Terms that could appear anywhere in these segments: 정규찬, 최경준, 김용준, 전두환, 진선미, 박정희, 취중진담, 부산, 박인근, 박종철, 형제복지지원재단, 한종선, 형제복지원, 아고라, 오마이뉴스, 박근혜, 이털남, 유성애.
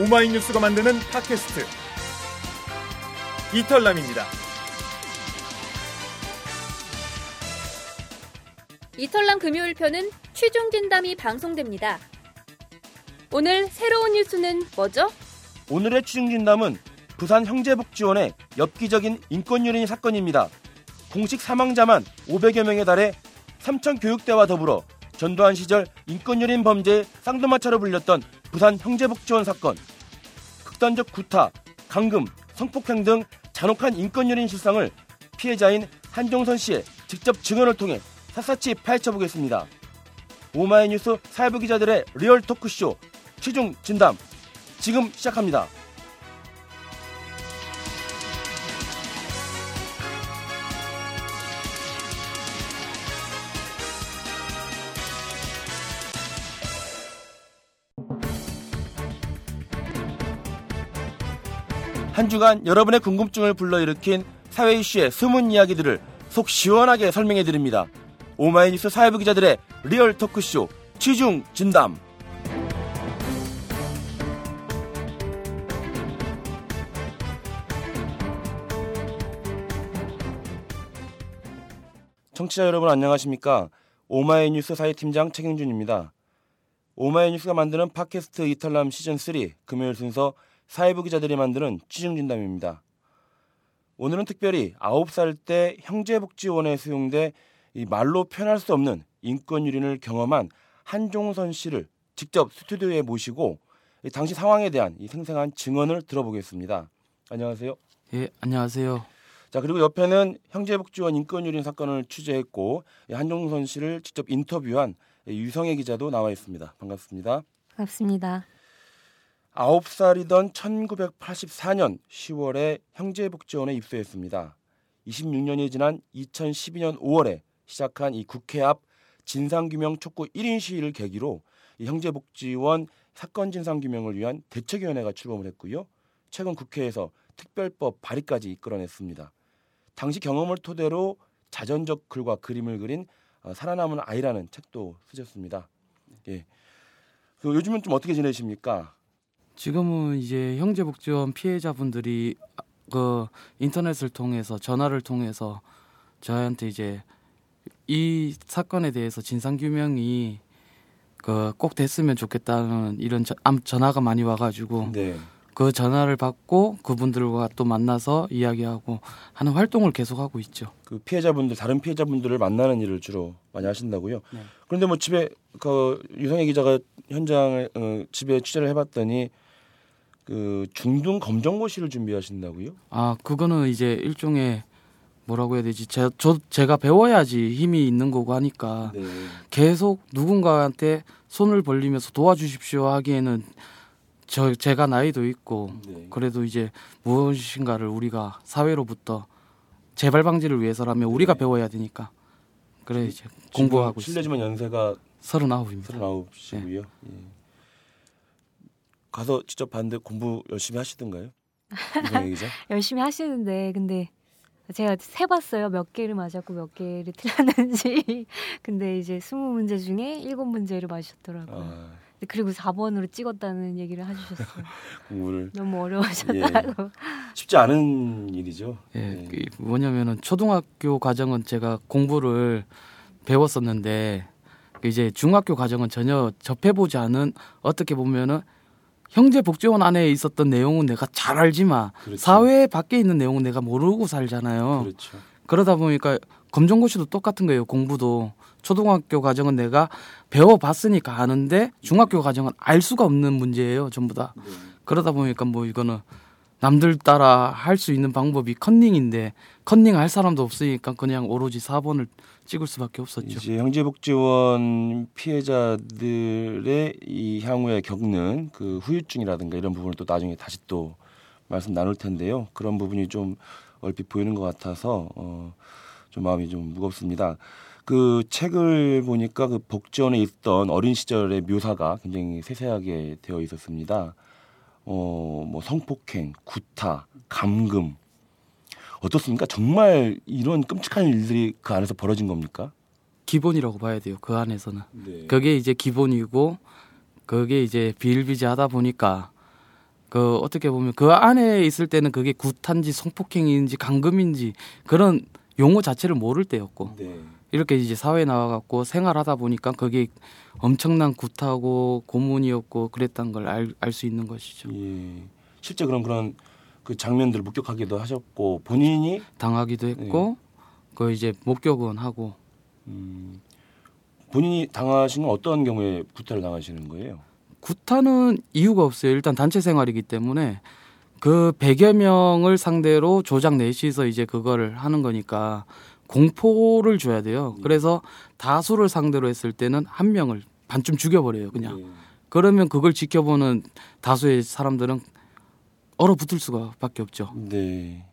오마이뉴스가 만드는 팟캐스트 이털남입니다. 이털남 금요일편은 취중진담이 방송됩니다. 오늘 새로운 뉴스는 뭐죠? 오늘의 취중진담은 부산 형제복지원의 엽기적인 인권유린 사건입니다. 공식 사망자만 500여 명에 달해 삼천교육대와 더불어 전두환 시절 인권유린 범죄의 쌍두마차로 불렸던 부산 형제복지원 사건. 극단적 구타, 감금, 성폭행 등 잔혹한 인권유린 실상을 피해자인 한종선 씨의 직접 증언을 통해 샅샅이 파헤쳐보겠습니다. 오마이뉴스 사회부 기자들의 리얼 토크쇼 취중 진담 지금 시작합니다. 한 주간 여러분의 궁금증을 불러일으킨 사회 이슈의 숨은 이야기들을 속 시원하게 설명해드립니다. 오마이뉴스 사회부 기자들의 리얼 토크쇼 취중 진담. 청취자 여러분 안녕하십니까? 오마이뉴스 사회팀장 최경준입니다. 오마이뉴스가 만드는 팟캐스트 이털남 시즌3 금요일 순서 사회부 기자들이 만드는 취중진담입니다. 오늘은 특별히 9살 때 형제복지원에 수용돼 이 말로 표현할 수 없는 인권유린을 경험한 한종선 씨를 직접 스튜디오에 모시고 당시 상황에 대한 이 생생한 증언을 들어보겠습니다. 안녕하세요. 예, 안녕하세요. 자, 그리고 옆에는 형제복지원 인권유린 사건을 취재했고 한종선 씨를 직접 인터뷰한 유성애 기자도 나와 있습니다. 반갑습니다. 반갑습니다. 9살이던 1984년 10월에 형제복지원에 입소했습니다. 26년이 지난 2012년 5월에 시작한 이 국회 앞 진상규명 촉구 1인 시위를 계기로 이 형제복지원 사건 진상규명을 위한 대책위원회가 출범을 했고요. 최근 국회에서 특별법 발의까지 이끌어냈습니다. 당시 경험을 토대로 자전적 글과 그림을 그린 살아남은 아이라는 책도 쓰셨습니다. 예. 그 요즘은 좀 어떻게 지내십니까? 지금은 이제 형제복지원 피해자분들이 그 인터넷을 통해서 전화를 통해서 저한테 이제 이 사건에 대해서 진상규명이 그 꼭 됐으면 좋겠다는 이런 전화가 많이 와가지고 네. 그 전화를 받고 그분들과 또 만나서 이야기하고 하는 활동을 계속하고 있죠. 그 피해자분들 다른 피해자분들을 만나는 일을 주로 많이 하신다고요. 네. 그런데 뭐 집에 그 유성애 기자가 현장에 집에 취재를 해봤더니. 그 중등 검정고시를 준비하신다고요? 아 그거는 이제 일종의 뭐라고 해야 되지? 제가 배워야지 힘이 있는 거고 하니까 네. 계속 누군가한테 손을 벌리면서 도와주십시오 하기에는 제가 나이도 있고 네. 그래도 이제 무엇인가를 우리가 사회로부터 재발 방지를 위해서라면 네. 우리가 배워야 되니까 그래 이제 공부하고 있어요. 실례지만 연세가 39입니다. 39시고요. 네. 예. 가서 직접 봤는데 공부 열심히 하시던가요? 열심히 하시는데 근데 제가 세봤어요. 몇 개를 맞았고 몇 개를 틀렸는지. 근데 이제 20문제 중에 7문제를 맞으셨더라고요. 아. 그리고 4번으로 찍었다는 얘기를 해주셨어요. 공부를 너무 어려우셨다고. 예. 쉽지 않은 일이죠. 예, 예. 뭐냐면은 초등학교 과정은 제가 공부를 배웠었는데 이제 중학교 과정은 전혀 접해보지 않은 어떻게 보면은 형제복지원 안에 있었던 내용은 내가 잘 알지만 그렇죠. 사회 밖에 있는 내용은 내가 모르고 살잖아요. 그렇죠. 그러다 보니까 검정고시도 똑같은 거예요. 공부도. 초등학교 과정은 내가 배워봤으니까 아는데 중학교 과정은 알 수가 없는 문제예요. 전부 다. 네. 그러다 보니까 뭐 이거는 남들 따라 할 수 있는 방법이 컨닝인데 컨닝할 사람도 없으니까 그냥 오로지 4번을 찍을 수밖에 없었죠. 이제 형제복지원 피해자들의 이 향후에 겪는 그 후유증이라든가 이런 부분을 또 나중에 다시 또 말씀 나눌 텐데요. 그런 부분이 좀 얼핏 보이는 것 같아서 좀 마음이 좀 무겁습니다. 그 책을 보니까 그 복지원에 있던 어린 시절의 묘사가 굉장히 세세하게 되어 있었습니다. 뭐 성폭행, 구타, 감금 어떻습니까? 정말 이런 끔찍한 일들이 그 안에서 벌어진 겁니까? 기본이라고 봐야 돼요. 그 안에서는 네. 그게 이제 기본이고 그게 이제 비일비재하다 보니까 그 어떻게 보면 그 안에 있을 때는 그게 구타인지 성폭행인지 감금인지 그런 용어 자체를 모를 때였고 네. 이렇게 이제 사회에 나와갖고 생활하다 보니까 그게 엄청난 구타고 고문이었고 그랬다는 걸 알 수 있는 것이죠. 예. 실제 그런 그 장면들을 목격하기도 하셨고 본인이 당하기도 했고 예. 그 이제 목격은 하고. 본인이 당하신 건 어떤 경우에 구타를 당하시는 거예요? 구타는 이유가 없어요. 일단 단체 생활이기 때문에 그 100여 명을 상대로 조작 내시에서 이제 그거를 하는 거니까 공포를 줘야 돼요. 그래서 다수를 상대로 했을 때는 한 명을 반쯤 죽여버려요. 그냥. 네. 그러면 그걸 지켜보는 다수의 사람들은 얼어붙을 수밖에 없죠. 네.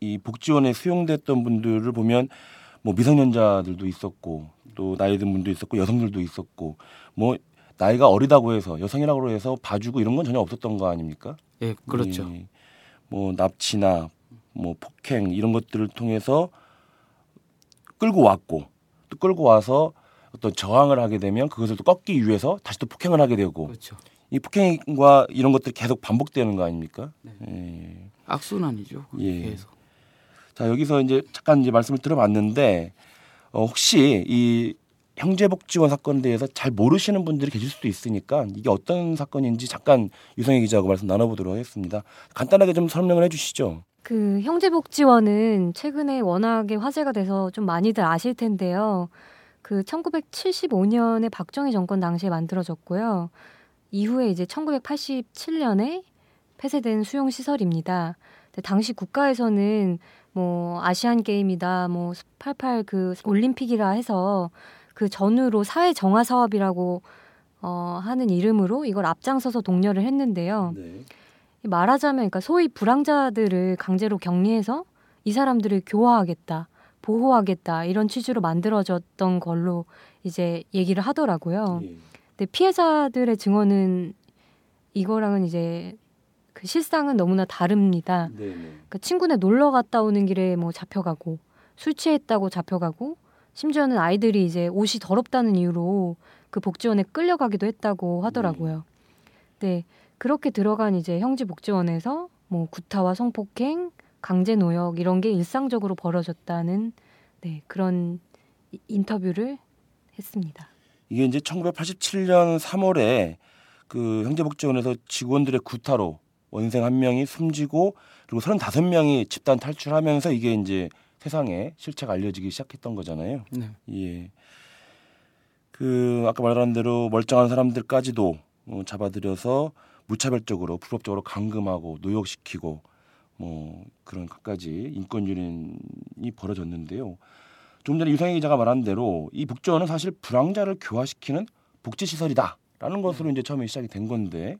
이 복지원에 수용됐던 분들을 보면 뭐 미성년자들도 있었고 또 나이 든 분도 있었고 여성들도 있었고 뭐 나이가 어리다고 해서 여성이라고 해서 봐주고 이런 건 전혀 없었던 거 아닙니까? 예, 그렇죠. 예, 뭐 납치나 뭐 폭행 이런 것들을 통해서 끌고 왔고 또 끌고 와서 어떤 저항을 하게 되면 그것을 또 꺾기 위해서 다시 또 폭행을 하게 되고 그렇죠. 이 폭행과 이런 것들이 계속 반복되는 거 아닙니까? 네. 예. 악순환이죠. 예. 계속. 자 여기서 이제 잠깐 이제 말씀을 들어봤는데 혹시 이 형제복지원 사건에 대해서 잘 모르시는 분들이 계실 수도 있으니까 이게 어떤 사건인지 잠깐 유성애 기자하고 말씀 나눠보도록 하겠습니다. 간단하게 좀 설명을 해주시죠. 그 형제복지원은 최근에 워낙에 화제가 돼서 좀 많이들 아실 텐데요. 그 1975년에 박정희 정권 당시에 만들어졌고요. 이후에 이제 1987년에 폐쇄된 수용시설입니다. 당시 국가에서는 뭐 아시안 게임이다, 뭐 88 그 올림픽이라 해서 그 전후로 사회 정화 사업이라고 하는 이름으로 이걸 앞장서서 독려를 했는데요. 네. 말하자면 그러니까 소위 불황자들을 강제로 격리해서 이 사람들을 교화하겠다, 보호하겠다 이런 취지로 만들어졌던 걸로 이제 얘기를 하더라고요. 예. 근데 피해자들의 증언은 이거랑은 이제 그 실상은 너무나 다릅니다. 네. 그러니까 친구네 놀러 갔다 오는 길에 뭐 잡혀가고 술 취했다고 잡혀가고 심지어는 아이들이 이제 옷이 더럽다는 이유로 그 복지원에 끌려가기도 했다고 하더라고요. 네. 그렇게 들어간 이제 형제복지원에서 뭐 구타와 성폭행, 강제 노역 이런 게 일상적으로 벌어졌다는 네, 그런 인터뷰를 했습니다. 이게 이제 1987년 3월에 그 형제복지원에서 직원들의 구타로 원생 한 명이 숨지고 그리고 35명이 집단 탈출하면서 이게 이제 세상에 실체가 알려지기 시작했던 거잖아요. 네. 예. 그 아까 말한 대로 멀쩡한 사람들까지도 잡아들여서 무차별적으로 불법적으로 감금하고 노역시키고 뭐 그런 갖가지 인권유린이 벌어졌는데요. 좀 전에 유성애 기자가 말한 대로 이 복지원은 사실 불황자를 교화시키는 복지시설이다라는 것으로 이제 처음에 시작이 된 건데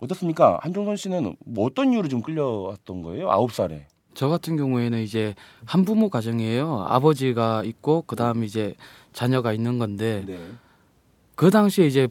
어떻습니까? 한종선 씨는 뭐 어떤 이유로 좀 끌려왔던 거예요? 9살에. 저 같은 경우에는 이제 한부모 가정이에요. 아버지가 있고 그다음 이제 자녀가 있는 건데 네. 그 당시에 이제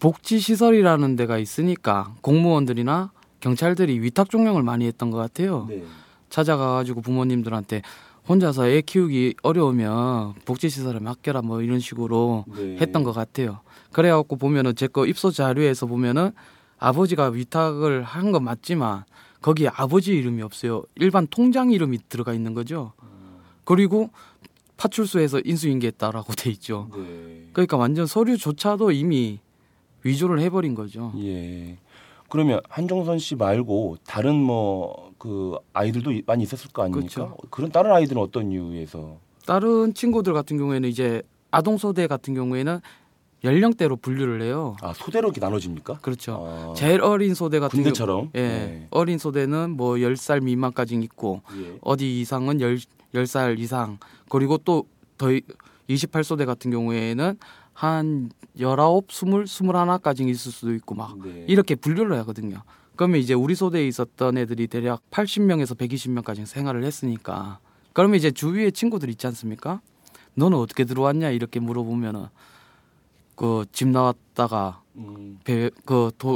복지시설이라는 데가 있으니까 공무원들이나 경찰들이 위탁종용을 많이 했던 것 같아요. 네. 찾아가가지고 부모님들한테 혼자서 애 키우기 어려우면 복지시설에 맡겨라 뭐 이런 식으로 네. 했던 것 같아요. 그래갖고 보면은 제 거 입소 자료에서 보면은 아버지가 위탁을 한 건 맞지만 거기에 아버지 이름이 없어요. 일반 통장 이름이 들어가 있는 거죠. 그리고 파출소에서 인수인계했다라고 돼 있죠. 네. 그러니까 완전 서류조차도 이미 위조를 해버린 거죠. 예. 그러면 한종선 씨 말고 다른 뭐 그 아이들도 많이 있었을 거 아닙니까? 그렇죠. 그런 다른 아이들은 어떤 이유에서? 다른 친구들 같은 경우에는 이제 아동소대 같은 경우에는 연령대로 분류를 해요. 아 소대로 이렇게 나눠집니까? 그렇죠. 아, 제일 어린 소대 같은 군대처럼. 예. 네. 어린 소대는 뭐 10살 미만까지 있고 예. 어디 이상은 10살 이상 그리고 또 더 28소대 같은 경우에는 한 19, 20, 21까지 있을 수도 있고 막 네. 이렇게 분류를 하거든요. 그러면 이제 우리 소대에 있었던 애들이 대략 80명에서 120명까지 생활을 했으니까 그러면 이제 주위에 친구들 있지 않습니까? 너는 어떻게 들어왔냐 이렇게 물어보면은 그 집 나왔다가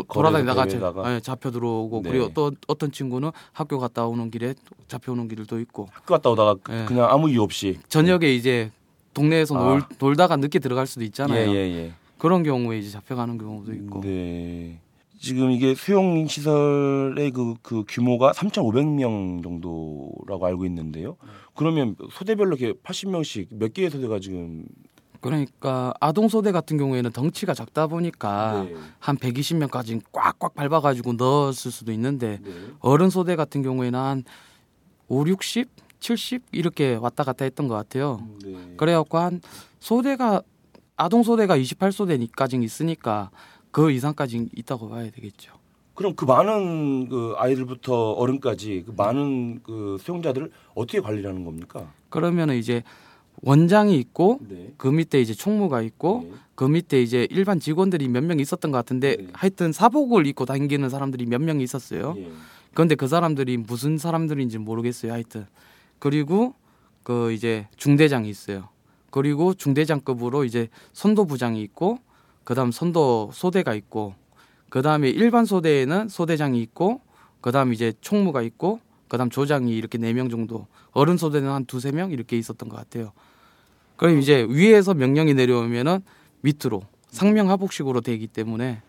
돌아다니다가 잡혀 들어오고 네. 그리고 또 어떤 친구는 학교 갔다 오는 길에 잡혀오는 길도 있고 학교 갔다 오다가 네. 그냥 아무 이유 없이 저녁에 이제 동네에서 놀다가 늦게 들어갈 수도 있잖아요. 예, 예, 예. 그런 경우에 이제 잡혀가는 경우도 있고. 네. 지금 이게 수용 시설의 그 규모가 3,500명 정도라고 알고 있는데요. 그러면 소대별로 이렇게 80명씩 몇 개의 소대가 지금 그러니까 아동 소대 같은 경우에는 덩치가 작다 보니까 네. 한 120명까지 꽉꽉 밟아가지고 넣었을 수도 있는데 네. 어른 소대 같은 경우에는 한 5, 60, 70 이렇게 왔다 갔다 했던 것 같아요. 네. 그래갖고 한 소대가 아동 소대가 28소대까지 있으니까 그 이상까지 있다고 봐야 되겠죠. 그럼 그 많은 그 아이들부터 어른까지 그 많은 그 수용자들을 어떻게 관리를 하는 겁니까? 그러면 이제 원장이 있고 네. 그 밑에 이제 총무가 있고 네. 그 밑에 이제 일반 직원들이 몇 명 있었던 것 같은데 네. 하여튼 사복을 입고 다니는 사람들이 몇 명 있었어요. 네. 그런데 그 사람들이 무슨 사람들인지 모르겠어요. 하여튼 그리고 그 이제 중대장이 있어요. 그리고 중대장급으로 이제 선도부장이 있고 그다음 선도 소대가 있고 그다음에 일반 소대에는 소대장이 있고 그다음 이제 총무가 있고 그다음 조장이 이렇게 4명 정도 어른 소대는 한 2-3명 이렇게 있었던 것 같아요. 그럼 이제 위에서 명령이 내려오면은 밑으로 상명하복식으로 되기 때문에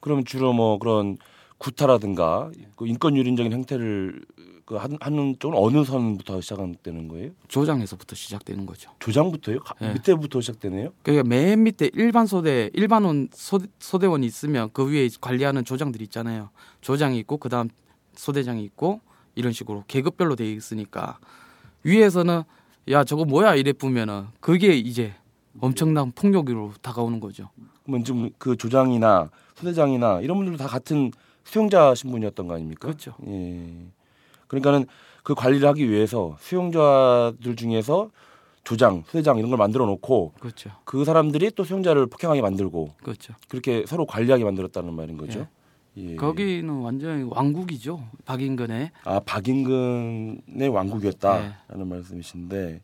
그럼 주로 뭐 그런 구타라든가 그 인권유린적인 행태를 그 하는 쪽은 어느 선부터 시작되는 거예요? 조장에서부터 시작되는 거죠. 조장부터요? 네. 밑에부터 시작되네요? 그러니까 맨 밑에 일반 소대, 일반 소대원이 있으면 그 위에 관리하는 조장들이 있잖아요. 조장이 있고 그다음 소대장이 있고 이런 식으로 계급별로 되어 있으니까 위에서는 야 저거 뭐야 이래 보면은 그게 이제 엄청난 폭력으로 다가오는 거죠. 그러면 지금 그 조장이나 소대장이나 이런 분들도 다 같은 수용자 신분이었던 거 아닙니까? 그렇죠. 예. 그러니까는 그 관리를 하기 위해서 수용자들 중에서 조장, 소대장 이런 걸 만들어 놓고 그렇죠. 그 사람들이 또 수용자를 폭행하게 만들고 그렇죠. 그렇게 서로 관리하게 만들었다는 말인 거죠. 예. 예. 거기는 완전히 왕국이죠. 박인근의. 아, 박인근의 왕국이었다라는 네. 말씀이신데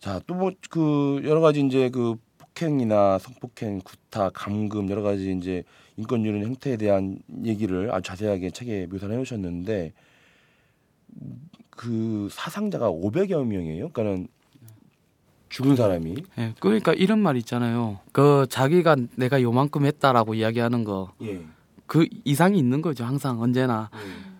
자, 또 뭐 그 여러 가지 이제 그 폭행이나 성폭행, 구타, 감금 여러 가지 이제 인권유린 행태에 대한 얘기를 아주 자세하게 책에 묘사를 해오셨는데 그 사상자가 500여 명이에요. 그러니까는 죽은 사람이. 예, 그러니까 이런 말 있잖아요. 그 자기가 내가 요만큼 했다라고 이야기하는 거. 예. 그 이상이 있는 거죠. 항상 언제나.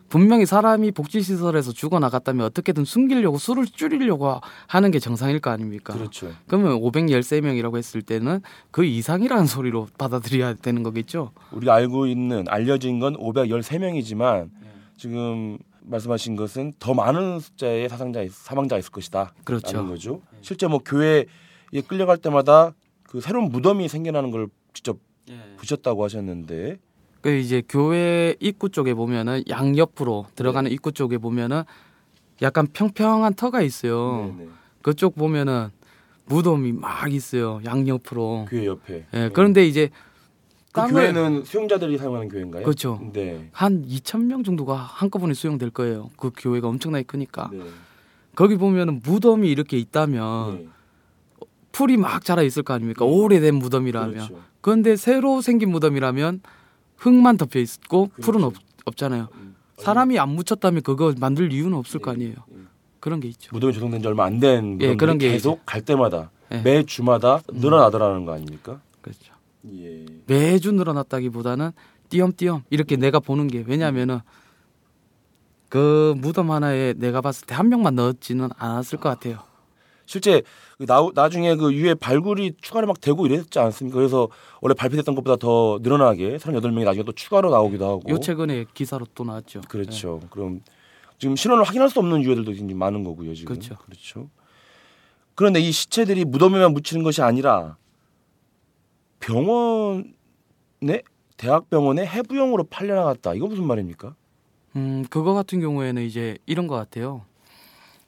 분명히 사람이 복지시설에서 죽어나갔다면 어떻게든 숨기려고 수를 줄이려고 하는 게 정상일 거 아닙니까? 그렇죠. 그러면 513명이라고 했을 때는 그 이상이라는 소리로 받아들여야 되는 거겠죠? 우리가 알고 있는 알려진 건 513명이지만 지금 말씀하신 것은 더 많은 숫자의 사망자가 있을 것이다. 그렇죠. 라는 거죠. 실제 뭐 교회에 끌려갈 때마다 그 새로운 무덤이 생겨나는 걸 직접 보셨다고 하셨는데 그 이제 교회 입구 쪽에 보면은 양옆으로 들어가는 네. 입구 쪽에 보면은 약간 평평한 터가 있어요. 네네. 그쪽 보면은 무덤이 막 있어요. 양옆으로. 교회 옆에. 예. 네. 그런데 이제 그 교회는 수용자들이 사용하는 교회인가요? 그렇죠. 네. 한 2,000명 정도가 한꺼번에 수용될 거예요. 그 교회가 엄청나게 크니까. 네. 거기 보면은 무덤이 이렇게 있다면 네. 풀이 막 자라 있을 거 아닙니까? 네. 오래된 무덤이라면. 그렇죠. 그런데 새로 생긴 무덤이라면 흙만 덮여 있고 그렇죠. 풀은 없잖아요. 사람이 안 묻혔다면 그거 만들 이유는 없을 거 아니에요. 그런 게 있죠. 무덤이 조성된 지 얼마 안 된 무덤이 계속 있어요. 갈 때마다 매 주마다 늘어나더라는 거 아닙니까? 그렇죠. 예. 매주 늘어났다기보다는 띄엄띄엄 이렇게 내가 보는 게 왜냐하면은 그 무덤 하나에 내가 봤을 때 한 명만 넣었지는 않았을 것 같아요. 실제 나중에 그 위에 발굴이 추가로 막 되고 이랬지 않습니까? 그래서 원래 발표됐던 것보다 더 늘어나게 38명이 나중에 또 추가로 나오기도 하고 요 최근에 기사로 또 나왔죠. 그렇죠. 네. 그럼 지금 신원을 확인할 수 없는 유해들도 지금 많은 거고요. 지금. 그렇죠. 그렇죠. 그런데 이 시체들이 무덤에만 묻히는 것이 아니라 병원에 대학병원에 해부용으로 팔려나갔다. 이거 무슨 말입니까? 그거 같은 경우에는 이제 이런 것 같아요.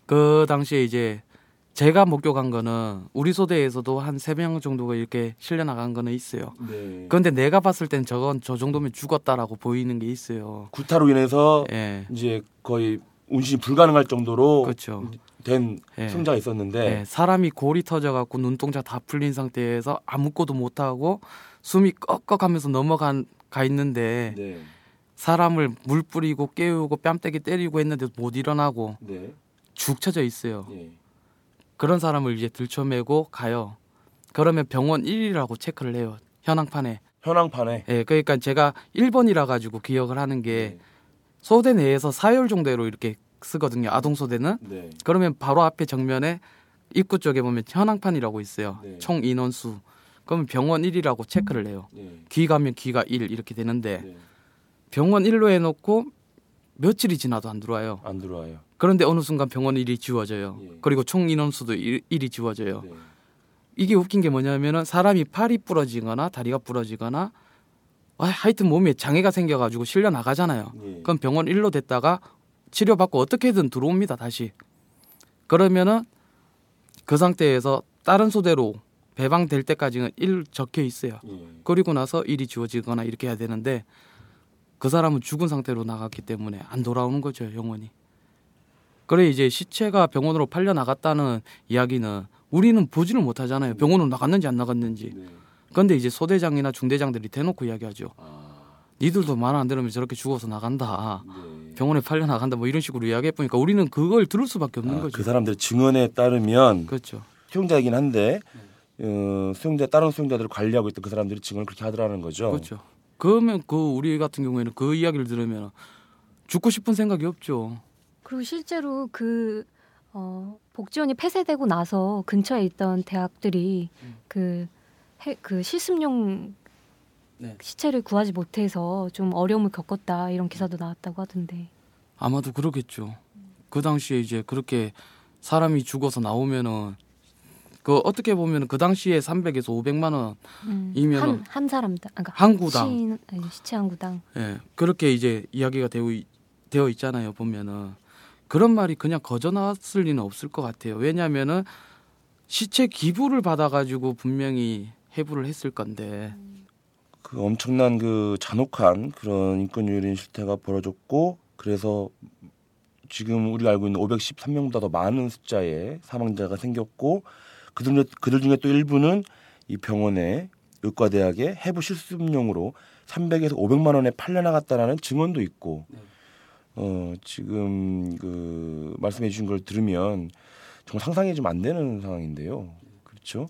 그 당시에 이제 제가 목격한 거는 우리 소대에서도 한 3명 정도가 이렇게 실려나간 거는 있어요. 네. 그런데 내가 봤을 땐 저건 저 정도면 죽었다라고 보이는 게 있어요. 구타로 인해서 네. 이제 거의 운신이 불가능할 정도로 그렇죠. 된 수용자가 네. 있었는데 네. 사람이 골이 터져갖고 눈동자 다 풀린 상태에서 아무것도 못하고 숨이 꺽꺽하면서 넘어가 있는데 네. 사람을 물 뿌리고 깨우고 뺨때기 때리고 했는데도 못 일어나고 네. 죽 쳐져 있어요. 네. 그런 사람을 이제 들쳐매고 가요. 그러면 병원 1위라고 체크를 해요. 현황판에. 현황판에. 예, 그러니까 제가 1번이라 가지고 기억을 하는 게 소대 내에서 4열 정도로 이렇게 쓰거든요. 아동 소대는. 네. 그러면 바로 앞에 정면에 입구 쪽에 보면 현황판이라고 있어요. 네. 총 인원수. 그러면 병원 1이라고 체크를 해요. 네. 귀 가면 귀가 1 이렇게 되는데 네. 병원 1로 해놓고 며칠이 지나도 안 들어와요. 안 들어와요. 그런데 어느 순간 병원 1이 지워져요. 네. 그리고 총 인원수도 1이 지워져요. 네. 이게 웃긴 게 뭐냐면은 사람이 팔이 부러지거나 다리가 부러지거나 하여튼 몸에 장애가 생겨가지고 실려 나가잖아요. 네. 그럼 병원 1로 됐다가 치료받고 어떻게든 들어옵니다. 다시. 그러면은 그 상태에서 다른 소대로 배방될 때까지는 1 적혀 있어요. 예. 그리고 나서 1이 지워지거나 이렇게 해야 되는데 그 사람은 죽은 상태로 나갔기 때문에 안 돌아오는 거죠. 영원히. 그래 이제 시체가 병원으로 팔려나갔다는 이야기는 우리는 보지를 못하잖아요. 병원으로 나갔는지 안 나갔는지. 그런데 이제 소대장이나 중대장들이 대놓고 이야기하죠. 니들도 말 안 들으면 저렇게 죽어서 나간다. 네. 병원에 팔려 나간다. 뭐 이런 식으로 이야기해보니까 우리는 그걸 들을 수밖에 없는 거죠. 그 사람들 증언에 따르면 그렇죠. 수용자이긴 한데 수용자 다른 수용자들을 관리하고 있던 그 사람들이 증언을 그렇게 하더라는 거죠. 그렇죠. 그러면 그 우리 같은 경우에는 그 이야기를 들으면 죽고 싶은 생각이 없죠. 그리고 실제로 그 복지원이 폐쇄되고 나서 근처에 있던 대학들이 그 실습용 네. 시체를 구하지 못해서 좀 어려움을 겪었다 이런 기사도 나왔다고 하던데 아마도 그렇겠죠. 그 당시에 이제 그렇게 사람이 죽어서 나오면은 그 어떻게 보면은 그 당시에 300에서 500만 원이면은 한 사람당 그러니까 한 구당 시체 한 구당 예 그렇게 이제 이야기가 되어 있잖아요. 보면은 그런 말이 그냥 거저 나왔을 리는 없을 것 같아요. 왜냐하면은 시체 기부를 받아가지고 분명히 해부를 했을 건데. 그 엄청난 그 잔혹한 그런 인권유린 실태가 벌어졌고 그래서 지금 우리가 알고 있는 513명보다 더 많은 숫자의 사망자가 생겼고 그들 중에 또 일부는 이 병원에 의과대학에 해부 실습용으로 300에서 500만 원에 팔려나갔다라는 증언도 있고 지금 그 말씀해 주신 걸 들으면 정말 상상이 좀 안 되는 상황인데요. 그렇죠?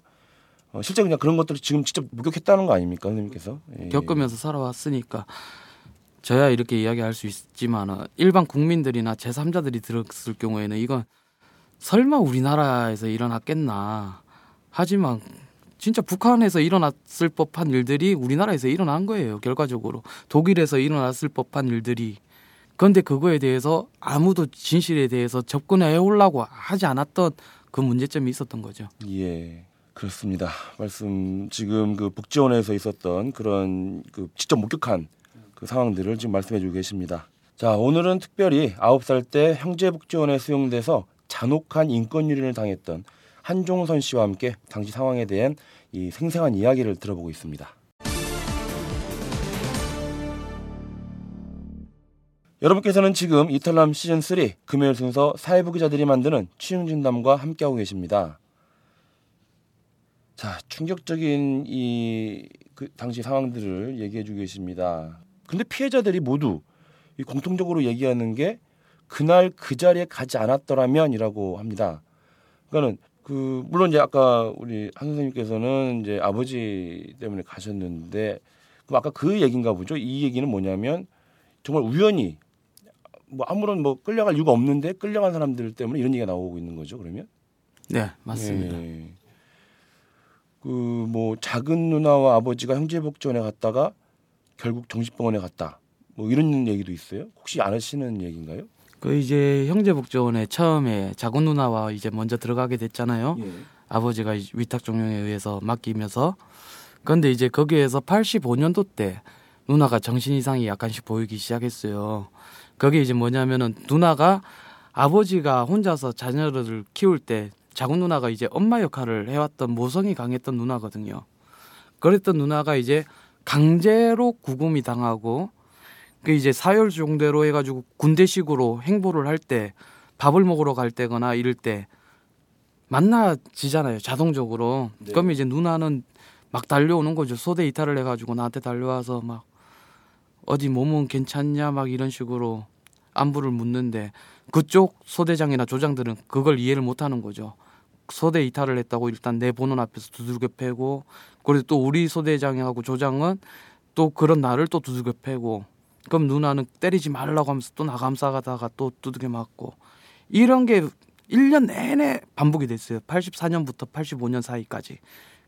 실제 그냥 그런 것들을 지금 직접 목격했다는 거 아닙니까, 선생님께서? 예. 겪으면서 살아왔으니까 저야 이렇게 이야기할 수 있지만 일반 국민들이나 제3자들이 들었을 경우에는 이건 설마 우리나라에서 일어났겠나. 하지만 진짜 북한에서 일어났을 법한 일들이 우리나라에서 일어난 거예요. 결과적으로 독일에서 일어났을 법한 일들이. 그런데 그거에 대해서 아무도 진실에 대해서 접근해 오려고 하지 않았던 그 문제점이 있었던 거죠. 예. 그렇습니다. 말씀 지금 그 복지원에서 있었던 그런 그 직접 목격한 그 상황들을 지금 말씀해주고 계십니다. 자, 오늘은 특별히 9살 때 형제복지원에 수용돼서 잔혹한 인권유린을 당했던 한종선 씨와 함께 당시 상황에 대한 이 생생한 이야기를 들어보고 있습니다. 여러분께서는 지금 이털남 시즌 3 금요일 순서 사회부 기자들이 만드는 취중진담과 함께하고 계십니다. 자, 충격적인 그 당시 상황들을 얘기해주고 계십니다. 근데 피해자들이 모두 공통적으로 얘기하는 게 그날 그 자리에 가지 않았더라면이라고 합니다. 그러니까는 물론 이제 아까 우리 한 선생님께서는 이제 아버지 때문에 가셨는데 그럼 아까 그 얘기인가 보죠. 이 얘기는 뭐냐면 정말 우연히 뭐 아무런 뭐 끌려갈 이유가 없는데 끌려간 사람들 때문에 이런 얘기가 나오고 있는 거죠. 그러면? 네, 맞습니다. 예. 뭐 작은 누나와 아버지가 형제복지원에 갔다가 결국 정신병원에 갔다. 뭐 이런 얘기도 있어요. 혹시 아시는 얘기인가요? 그 이제 형제복지원에 처음에 작은 누나와 이제 먼저 들어가게 됐잖아요. 예. 아버지가 위탁 종용에 의해서 맡기면서 그런데 이제 거기에서 85년도 때 누나가 정신 이상이 약간씩 보이기 시작했어요. 그게 이제 뭐냐면은 누나가 아버지가 혼자서 자녀를 키울 때 작은 누나가 이제 엄마 역할을 해왔던 모성이 강했던 누나거든요. 그랬던 누나가 이제 강제로 구금이 당하고 그 이제 사열 정도로 해가지고 군대식으로 행보를 할 때 밥을 먹으러 갈 때거나 이럴 때 만나지잖아요. 자동적으로. 네. 그럼 이제 누나는 막 달려오는 거죠. 소대 이탈을 해가지고 나한테 달려와서 막 어디 몸은 괜찮냐 막 이런 식으로 안부를 묻는데 그쪽 소대장이나 조장들은 그걸 이해를 못하는 거죠. 소대 이탈을 했다고 일단 내 보는 앞에서 두들겨 패고, 그리고 또 우리 소대장하고 조장은 또 그런 나를 또 두들겨 패고, 그럼 누나는 때리지 말라고 하면서 또 나 감싸가다가 또 두들겨 맞고, 이런 게 1년 내내 반복이 됐어요. 84년부터 85년 사이까지.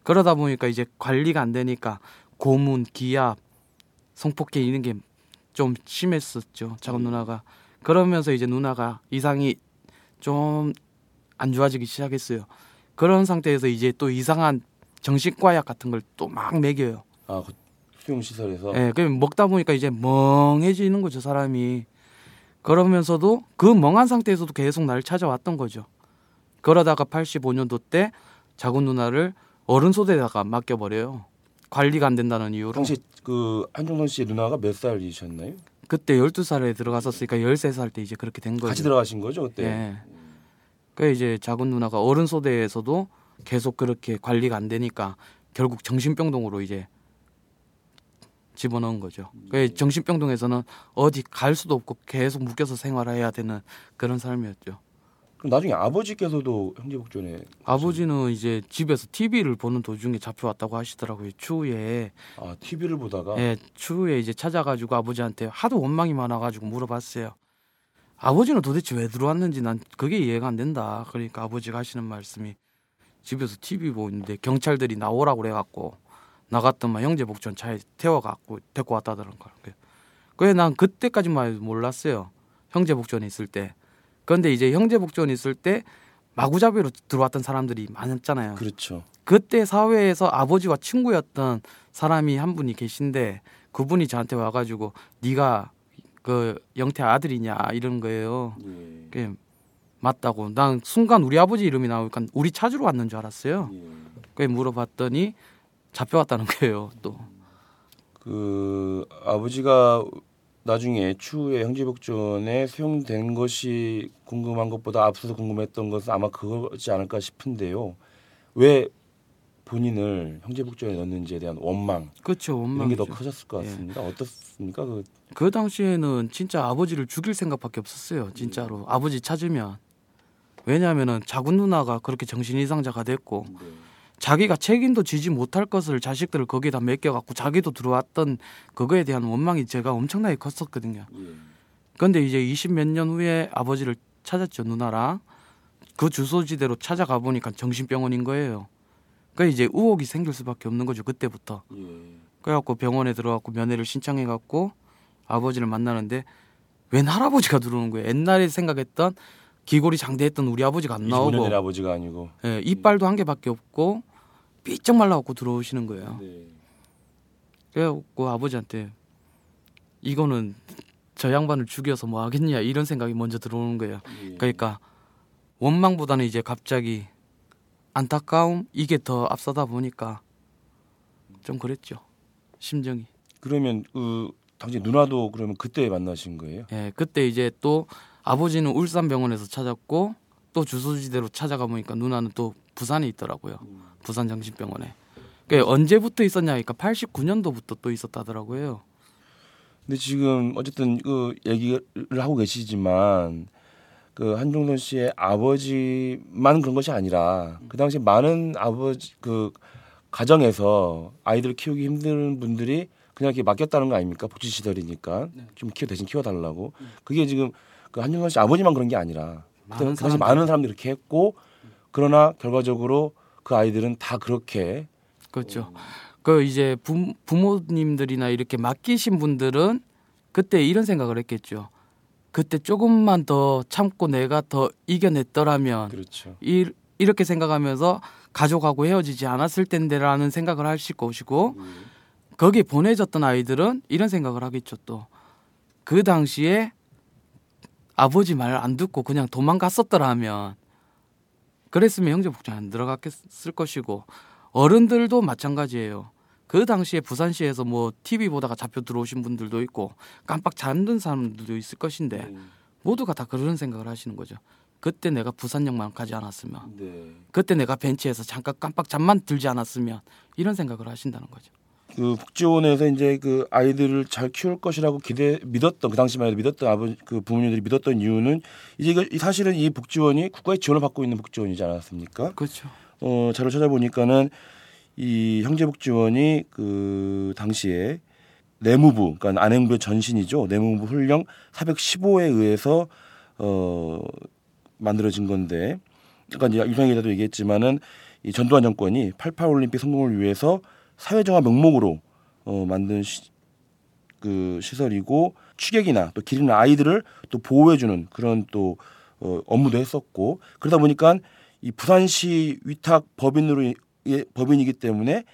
그러다 보니까 이제 관리가 안 되니까 고문, 기압, 성폭행 이런 게 좀 심했었죠. 작은 누나가. 그러면서 이제 누나가 이상이 좀 안 좋아지기 시작했어요. 그런 상태에서 이제 또 이상한 정신과 약 같은 걸 또 막 먹여요. 아, 그 수용시설에서? 네. 그럼 먹다 보니까 이제 멍해지는 거죠, 사람이. 그러면서도 그 멍한 상태에서도 계속 나를 찾아왔던 거죠. 그러다가 85년도 때 작은 누나를 어른 소대에다가 맡겨버려요. 관리가 안 된다는 이유로. 당시 그 한종선 씨 누나가 몇 살이셨나요? 그때 12살에 들어갔었으니까 13살 때 이제 그렇게 된 거죠. 같이 들어가신 거죠 그때? 네. 그 이제 작은 누나가 어른 소대에서도 계속 그렇게 관리가 안 되니까 결국 정신병동으로 이제 집어넣은 거죠. 그 정신병동에서는 어디 갈 수도 없고 계속 묶여서 생활해야 되는 그런 삶이었죠. 그럼 나중에 아버지께서도 형제복지원에 아버지는 이제 집에서 TV를 보는 도중에 잡혀왔다고 하시더라고요. 추후에. 아, TV를 보다가? 네, 추후에 이제 찾아가지고 아버지한테 하도 원망이 많아가지고 물어봤어요. 아버지는 도대체 왜 들어왔는지 난 그게 이해가 안 된다. 그러니까 아버지가 하시는 말씀이, 집에서 TV 보는데 경찰들이 나오라고 그래갖고 나갔더만 형제복지원 차에 태워갖고 데리고 왔다더라는 거예요. 그래서 난 그때까지만 해도 몰랐어요. 형제복지원에 있을 때. 그런데 이제 형제복지원에 있을 때 마구잡이로 들어왔던 사람들이 많았잖아요. 그렇죠. 그때 사회에서 아버지와 친구였던 사람이 한 분이 계신데, 그분이 저한테 와가지고 네가 그 영태 아들이냐 이런 거예요. 예. 그게 맞다고. 난 순간 우리 아버지 이름이 나오니까 우리 찾으러 왔는 줄 알았어요. 예. 그게 물어봤더니 잡혀왔다는 거예요. 또 그 아버지가 나중에 추후에 형제복지원에 수용된 것이 궁금한 것보다 앞서서 궁금했던 것은 아마 그거지 않을까 싶은데요. 왜 본인을 형제복지원에 넣는지에 대한 원망, 그렇죠, 원망 이런 게 더 커졌을 것 같습니다. 예. 어떻습니까? 그 당시에는 진짜 아버지를 죽일 생각밖에 없었어요. 진짜로. 네. 아버지 찾으면. 왜냐하면은 작은 누나가 그렇게 정신 이상자가 됐고, 네. 자기가 책임도 지지 못할 것을 자식들을 거기에다 맡겨갖고 자기도 들어왔던 그거에 대한 원망이 제가 엄청나게 컸었거든요. 그런데 이제 20몇 년 후에 아버지를 찾았죠, 누나랑. 그 주소지대로 찾아가 보니까 정신병원인 거예요. 그러니까 이제 의혹이 생길 수밖에 없는 거죠, 그때부터. 그래갖고 병원에 들어가고 면회를 신청해갖고 아버지를 만나는데 웬 할아버지가 들어오는 거예요. 옛날에 생각했던 기골이 장대했던 우리 아버지가 안 나오고 25년 아버지가 아니고, 예, 이빨도 한 개밖에 없고 삐쩍 말라갖고 들어오시는 거예요. 네. 그래갖고 아버지한테 이거는 저 양반을 죽여서 뭐 하겠냐 이런 생각이 먼저 들어오는 거예요. 네. 그러니까 원망보다는 이제 갑자기 안타까움, 이게 더 앞서다 보니까 좀 그랬죠, 심정이. 그러면 당시 누나도 그러면 그때 만나신 거예요? 예, 그때 이제 또 아버지는 울산병원에서 찾았고 또 주소지대로 찾아가 보니까 누나는 또 부산에 있더라고요. 부산정신병원에. 그러니까 언제부터 있었냐 니까 89년도부터 또 있었다더라고요. 근데 지금 어쨌든 그 얘기를 하고 계시지만 그 한종선 씨의 아버지만 그런 것이 아니라 그 당시 많은 아버지 그 가정에서 아이들을 키우기 힘든 분들이 그냥 이렇게 맡겼다는 거 아닙니까? 복지시설이니까. 네. 좀 대신 키워달라고. 그게 지금 그 한종선 씨 아버지만 그런 게 아니라 많은 사실 많은 사람들이 그렇게 했고, 그러나 결과적으로 그 아이들은 다 그렇게. 그렇죠. 그 이제 부모님들이나 이렇게 맡기신 분들은 그때 이런 생각을 했겠죠. 그때 조금만 더 참고 내가 더 이겨냈더라면. 그렇죠. 이렇게 생각하면서 가족하고 헤어지지 않았을 텐데라는 생각을 하실 것이고, 거기 보내졌던 아이들은 이런 생각을 하겠죠 또. 그 당시에 아버지 말 안 듣고 그냥 도망갔었더라면, 그랬으면 형제복지원 안 들어갔을 것이고, 어른들도 마찬가지예요. 그 당시에 부산시에서 뭐 TV 보다가 잡혀 들어오신 분들도 있고 깜빡 잠든 사람들도 있을 것인데, 모두가 다 그런 생각을 하시는 거죠. 그때 내가 부산역만 가지 않았으면, 네. 그때 내가 벤치에서 잠깐 깜빡 잠만 들지 않았으면, 이런 생각을 하신다는 거죠. 그 복지원에서 이제 그 아이들을 잘 키울 것이라고 믿었던 그 당시만 해도 믿었던 그 부모님들이 믿었던 이유는 이제 사실은 이 복지원이 국가의 지원을 받고 있는 복지원이지 않았습니까? 그렇죠. 자료 찾아보니까는 이 형제복지원이 그 당시에 내무부, 그러니까 안행부의 전신이죠. 내무부 훈령 415에 의해서 만들어진 건데, 그러니까 유성애 기자도 얘기했지만은 이 전두환 정권이 88 올림픽 성공을 위해서 사회정화 명목으로 만든 그 시설이고 취객이나 또 기르는 아이들을 또 보호해주는 그런 또 업무도 했었고, 그러다 보니까 이 부산시 위탁 법인이기 때문에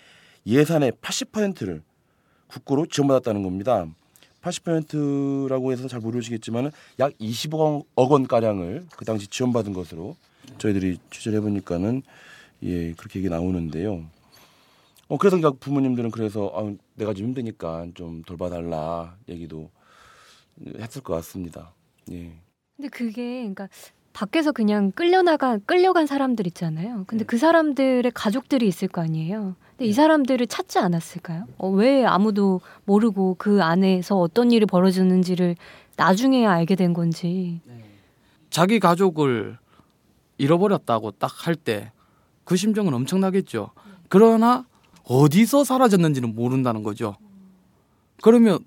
예산의 80%를 국고로 지원받았다는 겁니다. 80%라고 해서 잘 모르시겠지만 약 20억 원가량을 그 당시 지원받은 것으로 저희들이 취재를 해보니까는 예 그렇게 얘기 나오는데요. 그래서 그러니까 부모님들은 그래서 내가 좀 힘드니까 좀 돌봐달라 얘기도 했을 것 같습니다. 예. 근데 그게 그러니까 밖에서 그냥 끌려간 사람들 있잖아요. 근데 그 사람들의 가족들이 있을 거 아니에요. 근데 이 사람들을 찾지 않았을까요? 왜 아무도 모르고 그 안에서 어떤 일이 벌어지는지를 나중에야 알게 된 건지. 자기 가족을 잃어버렸다고 딱 할 때 그 심정은 엄청나겠죠. 그러나 어디서 사라졌는지는 모른다는 거죠. 그러면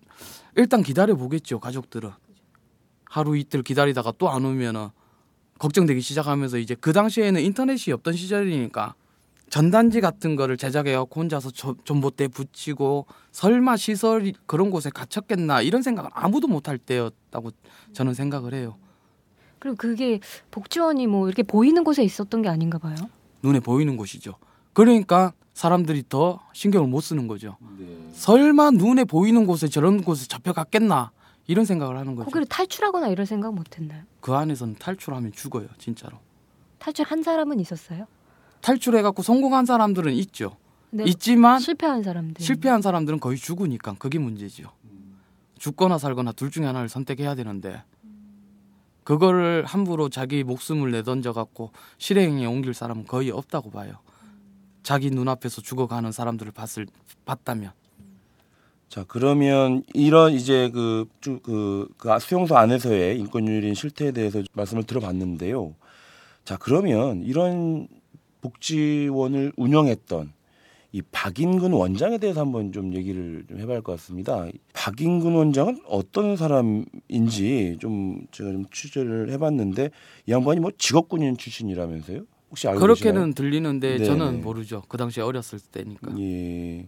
일단 기다려보겠죠. 가족들은 하루 이틀 기다리다가 또 안 오면은 걱정되기 시작하면서 이제 그 당시에는 인터넷이 없던 시절이니까 전단지 같은 거를 제작해갖고 혼자서 전봇대 붙이고 설마 시설이 그런 곳에 갇혔겠나 이런 생각을 아무도 못할 때였다고 저는 생각을 해요. 그리고 그게 복지원이 뭐 이렇게 보이는 곳에 있었던 게 아닌가 봐요. 눈에 보이는 곳이죠. 그러니까 사람들이 더 신경을 못 쓰는 거죠. 네. 설마 눈에 보이는 곳에 저런 곳에 잡혀갔겠나 이런 생각을 하는 거죠. 거기를 탈출하거나 이런 생각 못했나요? 그 안에서는 탈출하면 죽어요. 진짜로. 탈출한 사람은 있었어요? 탈출해갖고 성공한 사람들은 있죠. 네, 있지만 실패한 사람들은 거의 죽으니까 그게 문제죠. 죽거나 살거나 둘 중에 하나를 선택해야 되는데 그거를 함부로 자기 목숨을 내던져갖고 실행에 옮길 사람은 거의 없다고 봐요. 자기 눈앞에서 죽어가는 사람들을 봤다면. 자 그러면 이런 이제 그 수용소 안에서의 인권유린 실태에 대해서 말씀을 들어봤는데요. 자 그러면 이런 복지원을 운영했던 이 박인근 원장에 대해서 한번 좀 얘기를 좀 해봐야 할 것 같습니다. 박인근 원장은 어떤 사람인지 좀 제가 좀 취재를 해봤는데 이 양반이 뭐 직업군인 출신이라면서요? 혹시 알고 계시나요? 그렇게는 들리는데 네. 저는 모르죠. 그 당시에 어렸을 때니까. 예,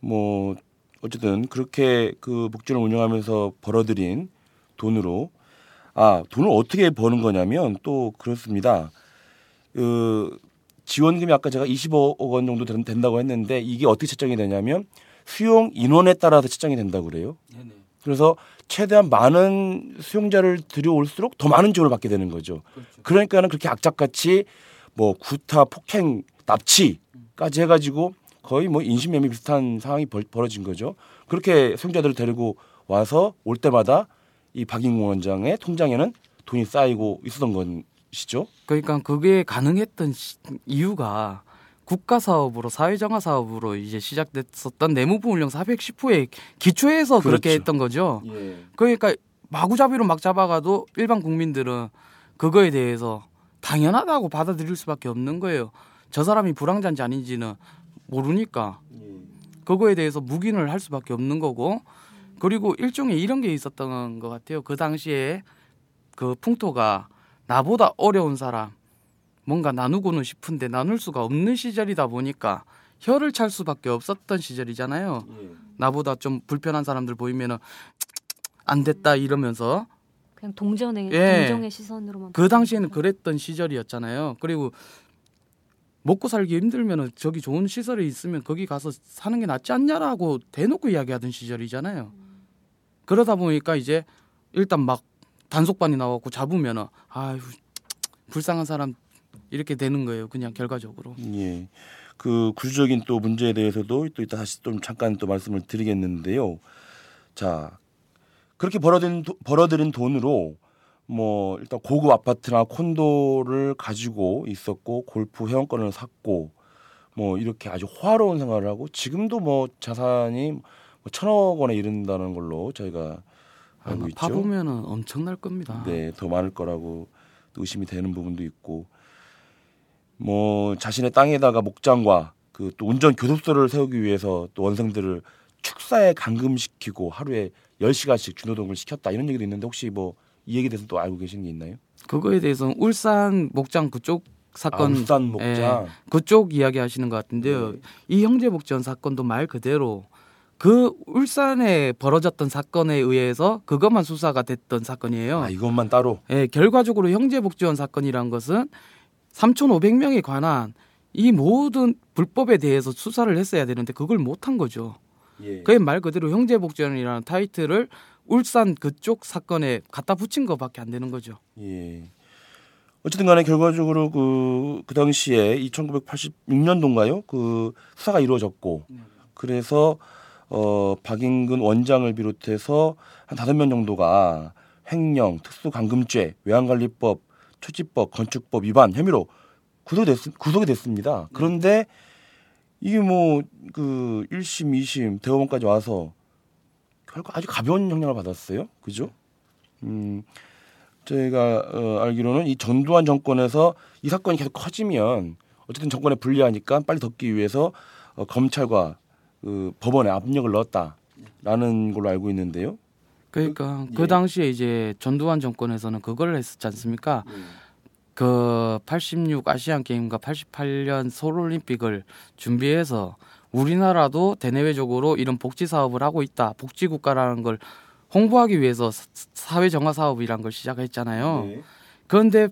뭐. 어쨌든 그렇게 그 복지원을 운영하면서 벌어들인 돈으로 돈을 어떻게 버는 거냐면 또 그렇습니다. 그 지원금이 아까 제가 20억 원 정도 된다고 했는데 이게 어떻게 책정이 되냐면 수용 인원에 따라서 책정이 된다고 그래요. 네네. 그래서 최대한 많은 수용자를 들여올수록 더 많은 지원을 받게 되는 거죠. 그렇죠. 그러니까는 그렇게 악착같이 뭐 구타, 폭행, 납치까지 해가지고 거의 뭐 인신매매 비슷한 상황이 벌어진 거죠. 그렇게 수용자들을 데리고 와서 올 때마다 이 박인근 원장의 통장에는 돈이 쌓이고 있었던 것이죠. 그러니까 그게 가능했던 이유가 국가 사업으로 사회정화 사업으로 이제 시작됐었던 내무부 훈령 410호의 기초에서 그렇죠. 그렇게 했던 거죠. 예. 그러니까 마구잡이로 막 잡아가도 일반 국민들은 그거에 대해서 당연하다고 받아들일 수밖에 없는 거예요. 저 사람이 불황자인지 아닌지는 모르니까 그거에 대해서 묵인을 할 수밖에 없는 거고 그리고 일종의 이런 게 있었던 것 같아요. 그 당시에 그 풍토가 나보다 어려운 사람 뭔가 나누고는 싶은데 나눌 수가 없는 시절이다 보니까 혀를 찰 수밖에 없었던 시절이잖아요. 나보다 좀 불편한 사람들 보이면은 안 됐다 이러면서 그냥 동정의 시선으로만 그 당시에는 그랬던 시절이었잖아요. 그리고 먹고 살기 힘들면은 저기 좋은 시설이 있으면 거기 가서 사는 게 낫지 않냐라고 대놓고 이야기하던 시절이잖아요. 그러다 보니까 이제 일단 막 단속반이 나와서 잡으면은 아유 불쌍한 사람 이렇게 되는 거예요. 그냥 결과적으로. 예, 그 구조적인 또 문제에 대해서도 또 이따 다시 좀 잠깐 또 말씀을 드리겠는데요. 자 그렇게 벌어들인 돈으로. 뭐 일단 고급 아파트나 콘도를 가지고 있었고 골프 회원권을 샀고 뭐 이렇게 아주 호화로운 생활을 하고 지금도 뭐 자산이 1,000억 원에 이른다는 걸로 저희가 알고 있죠. 봐보면은 엄청날 겁니다. 네, 더 많을 거라고 의심이 되는 부분도 있고 뭐 자신의 땅에다가 목장과 그 또 운전 교섭소를 세우기 위해서 또 원생들을 축사에 감금시키고 하루에 10시간씩 준호동을 시켰다 이런 얘기도 있는데 혹시 뭐 이 얘기에 대해서 또 알고 계신 게 있나요? 그거에 대해서는 울산 목장 그쪽 사건, 울산 목장 그쪽 이야기하시는 것 같은데요. 네. 이 형제복지원 사건도 말 그대로 그 울산에 벌어졌던 사건에 의해서 그것만 수사가 됐던 사건이에요. 아, 이것만 따로? 네, 결과적으로 형제복지원 사건이란 것은 3,500명에 관한 이 모든 불법에 대해서 수사를 했어야 되는데 그걸 못한 거죠. 예. 그게 말 그대로 형제복지원이라는 타이틀을 울산 그쪽 사건에 갖다 붙인 것밖에 안 되는 거죠. 예. 어쨌든 간에 결과적으로 그 당시에 1986년도인가요? 그 수사가 이루어졌고 그래서 박인근 원장을 비롯해서 한 5명 정도가 횡령, 특수감금죄, 외환관리법, 토지법, 건축법 위반 혐의로 구속이 됐습니다. 그런데 이게 뭐 그 1심, 2심, 대법원까지 와서 결국 아주 가벼운 형량을 받았어요. 그죠? 저희가 알기로는 이 전두환 정권에서 이 사건이 계속 커지면 어쨌든 정권에 불리하니까 빨리 덮기 위해서 검찰과 법원에 압력을 넣었다라는 걸로 알고 있는데요. 그러니까 그 당시에 이제 전두환 정권에서는 그걸 했었지 않습니까? 그 86 아시안 게임과 88년 서울 올림픽을 준비해서 우리나라도 대내외적으로 이런 복지 사업을 하고 있다. 복지 국가라는 걸 홍보하기 위해서 사회 정화 사업이란 걸 시작했잖아요. 네. 그런데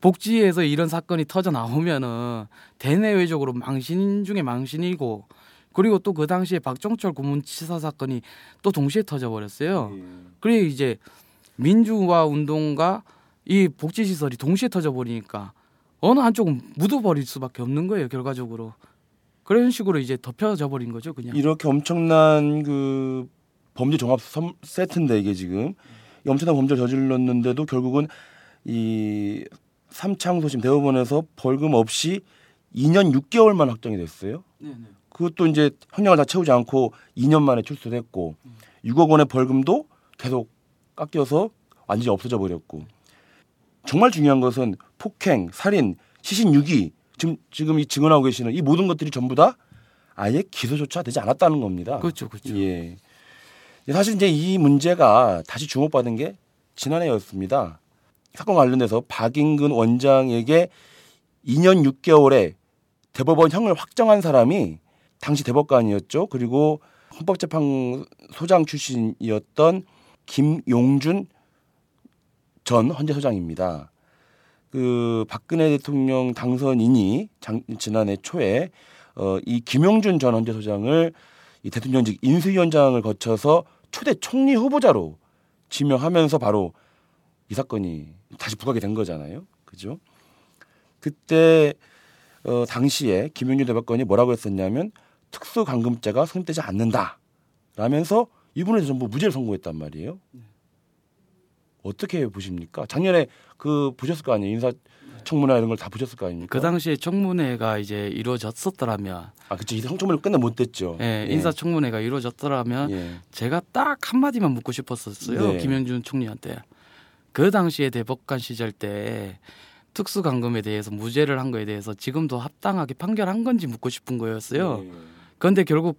복지에서 이런 사건이 터져 나오면은 대내외적으로 망신 중에 망신이고 그리고 또 그 당시에 박종철 고문치사 사건이 또 동시에 터져버렸어요. 예. 그리고 이제 민주화 운동과 이 복지시설이 동시에 터져버리니까 어느 한쪽은 묻어버릴 수밖에 없는 거예요. 결과적으로. 그런 식으로 이제 덮여져버린 거죠. 그냥. 이렇게 엄청난 그 범죄 종합 세트인데 이게 지금 엄청난 범죄를 저질렀는데도 결국은 이 삼창소심 대법원에서 벌금 없이 2년 6개월만 확정이 됐어요. 네네. 그것도 이제 형량을 다 채우지 않고 2년 만에 출소됐고 6억 원의 벌금도 계속 깎여서 완전히 없어져 버렸고 정말 중요한 것은 폭행, 살인, 시신유기 지금 이 증언하고 계시는 이 모든 것들이 전부 다 아예 기소조차 되지 않았다는 겁니다. 그렇죠, 그렇죠. 예. 사실 이제 이 문제가 다시 주목받은 게 지난해였습니다. 사건 관련돼서 박인근 원장에게 2년 6개월의 대법원형을 확정한 사람이 당시 대법관이었죠. 그리고 헌법재판소장 출신이었던 김용준 전 헌재소장입니다. 그 박근혜 대통령 당선인이 지난해 초에 이 김용준 전 헌재소장을 이 대통령직 인수위원장을 거쳐서 초대 총리 후보자로 지명하면서 바로 이 사건이 다시 부각이 된 거잖아요. 그죠? 그때 당시에 김용준 대법관이 뭐라고 했었냐면 특수감금죄가 성립되지 않는다 라면서 이분에 전부 무죄를 선고했단 말이에요. 어떻게 보십니까? 작년에 그 보셨을 거 아니에요. 인사청문회 이런 걸 다 보셨을 거 아닙니까? 그 당시에 청문회가 이제 이루어졌었더라면 아 그렇죠. 청문회를 끝내 못됐죠. 네, 예. 인사청문회가 이루어졌더라면 예. 제가 딱 한마디만 묻고 싶었었어요. 네. 김영준 총리한테. 그 당시에 대법관 시절 때 특수감금에 대해서 무죄를 한 거에 대해서 지금도 합당하게 판결한 건지 묻고 싶은 거였어요. 예. 그런데 결국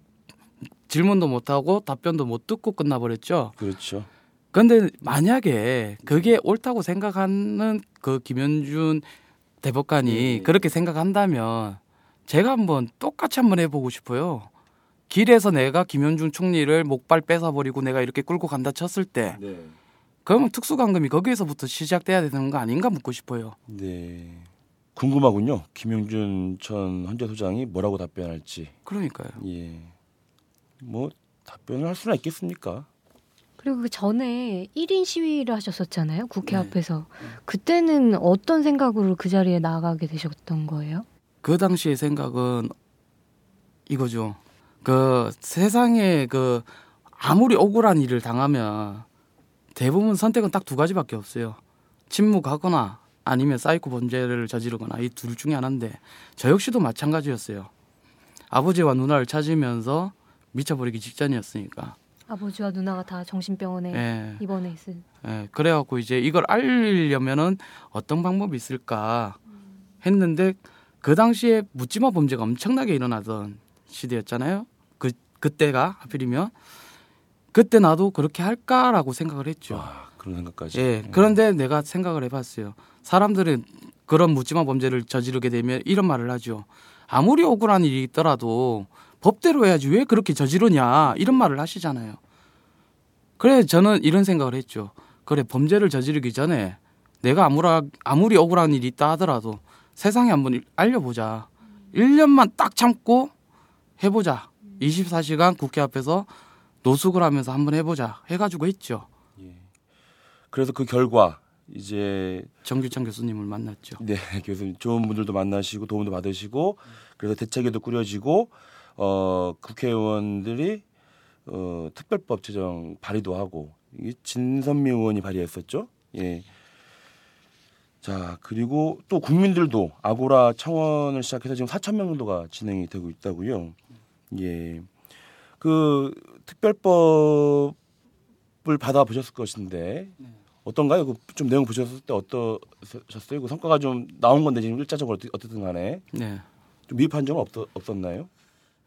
질문도 못하고 답변도 못 듣고 끝나버렸죠. 그렇죠. 그런데 만약에 그게 옳다고 생각하는 그 김용준 대법관이 그렇게 생각한다면 제가 한번 똑같이 한번 해보고 싶어요. 길에서 내가 김용준 총리를 목발 뺏어버리고 내가 이렇게 끌고 간다 쳤을 때 네. 그러면 특수감금이 거기에서부터 시작돼야 되는 거 아닌가 묻고 싶어요. 네, 궁금하군요. 김용준 전 헌재소장이 뭐라고 답변할지. 그러니까요. 예, 뭐 답변을 할 수는 있겠습니까? 그리고 그 전에 1인 시위를 하셨었잖아요. 국회 네. 앞에서. 그때는 어떤 생각으로 그 자리에 나가게 되셨던 거예요? 그 당시의 생각은 이거죠. 그 세상에 그 아무리 억울한 일을 당하면 대부분 선택은 딱 두 가지밖에 없어요. 침묵하거나 아니면 사이코 범죄를 저지르거나 이 둘 중에 하나인데 저 역시도 마찬가지였어요. 아버지와 누나를 찾으면서 미쳐버리기 직전이었으니까. 아버지와 누나가 다 정신병원에 네. 입원해 있을. 네. 그래갖고 이제 이걸 알려면은 어떤 방법이 있을까 했는데 그 당시에 묻지마 범죄가 엄청나게 일어나던 시대였잖아요. 그때가 하필이면 그때 나도 그렇게 할까라고 생각을 했죠. 아, 그런 생각까지. 예. 네. 그런데 내가 생각을 해봤어요. 사람들은 그런 묻지마 범죄를 저지르게 되면 이런 말을 하죠. 아무리 억울한 일이 있더라도 법대로 해야지 왜 그렇게 저지르냐 이런 말을 하시잖아요. 그래서 저는 이런 생각을 했죠. 그래 범죄를 저지르기 전에 내가 아무리 억울한 일이 있다 하더라도 세상에 한번 알려보자. 1년만 딱 참고 해보자. 24시간 국회 앞에서 노숙을 하면서 한번 해보자 해가지고 했죠. 예. 그래서 그 결과 이제 정규찬 교수님을 만났죠. 네, 교수님 좋은 분들도 만나시고 도움도 받으시고 그래서 대책에도 꾸려지고 국회의원들이 특별법 제정 발의도 하고 이게 진선미 의원이 발의했었죠. 예. 자 그리고 또 국민들도 아고라 청원을 시작해서 지금 4천 명 정도가 진행이 되고 있다고요. 예. 그 특별법을 받아 보셨을 것인데. 네. 어떤가요? 그 좀 내용 보셨을 때 어떠셨어요? 그 성과가 좀 나온 건데 지금 일차적으로 어쨌든 간에 네. 좀 미흡한 점은 없었나요?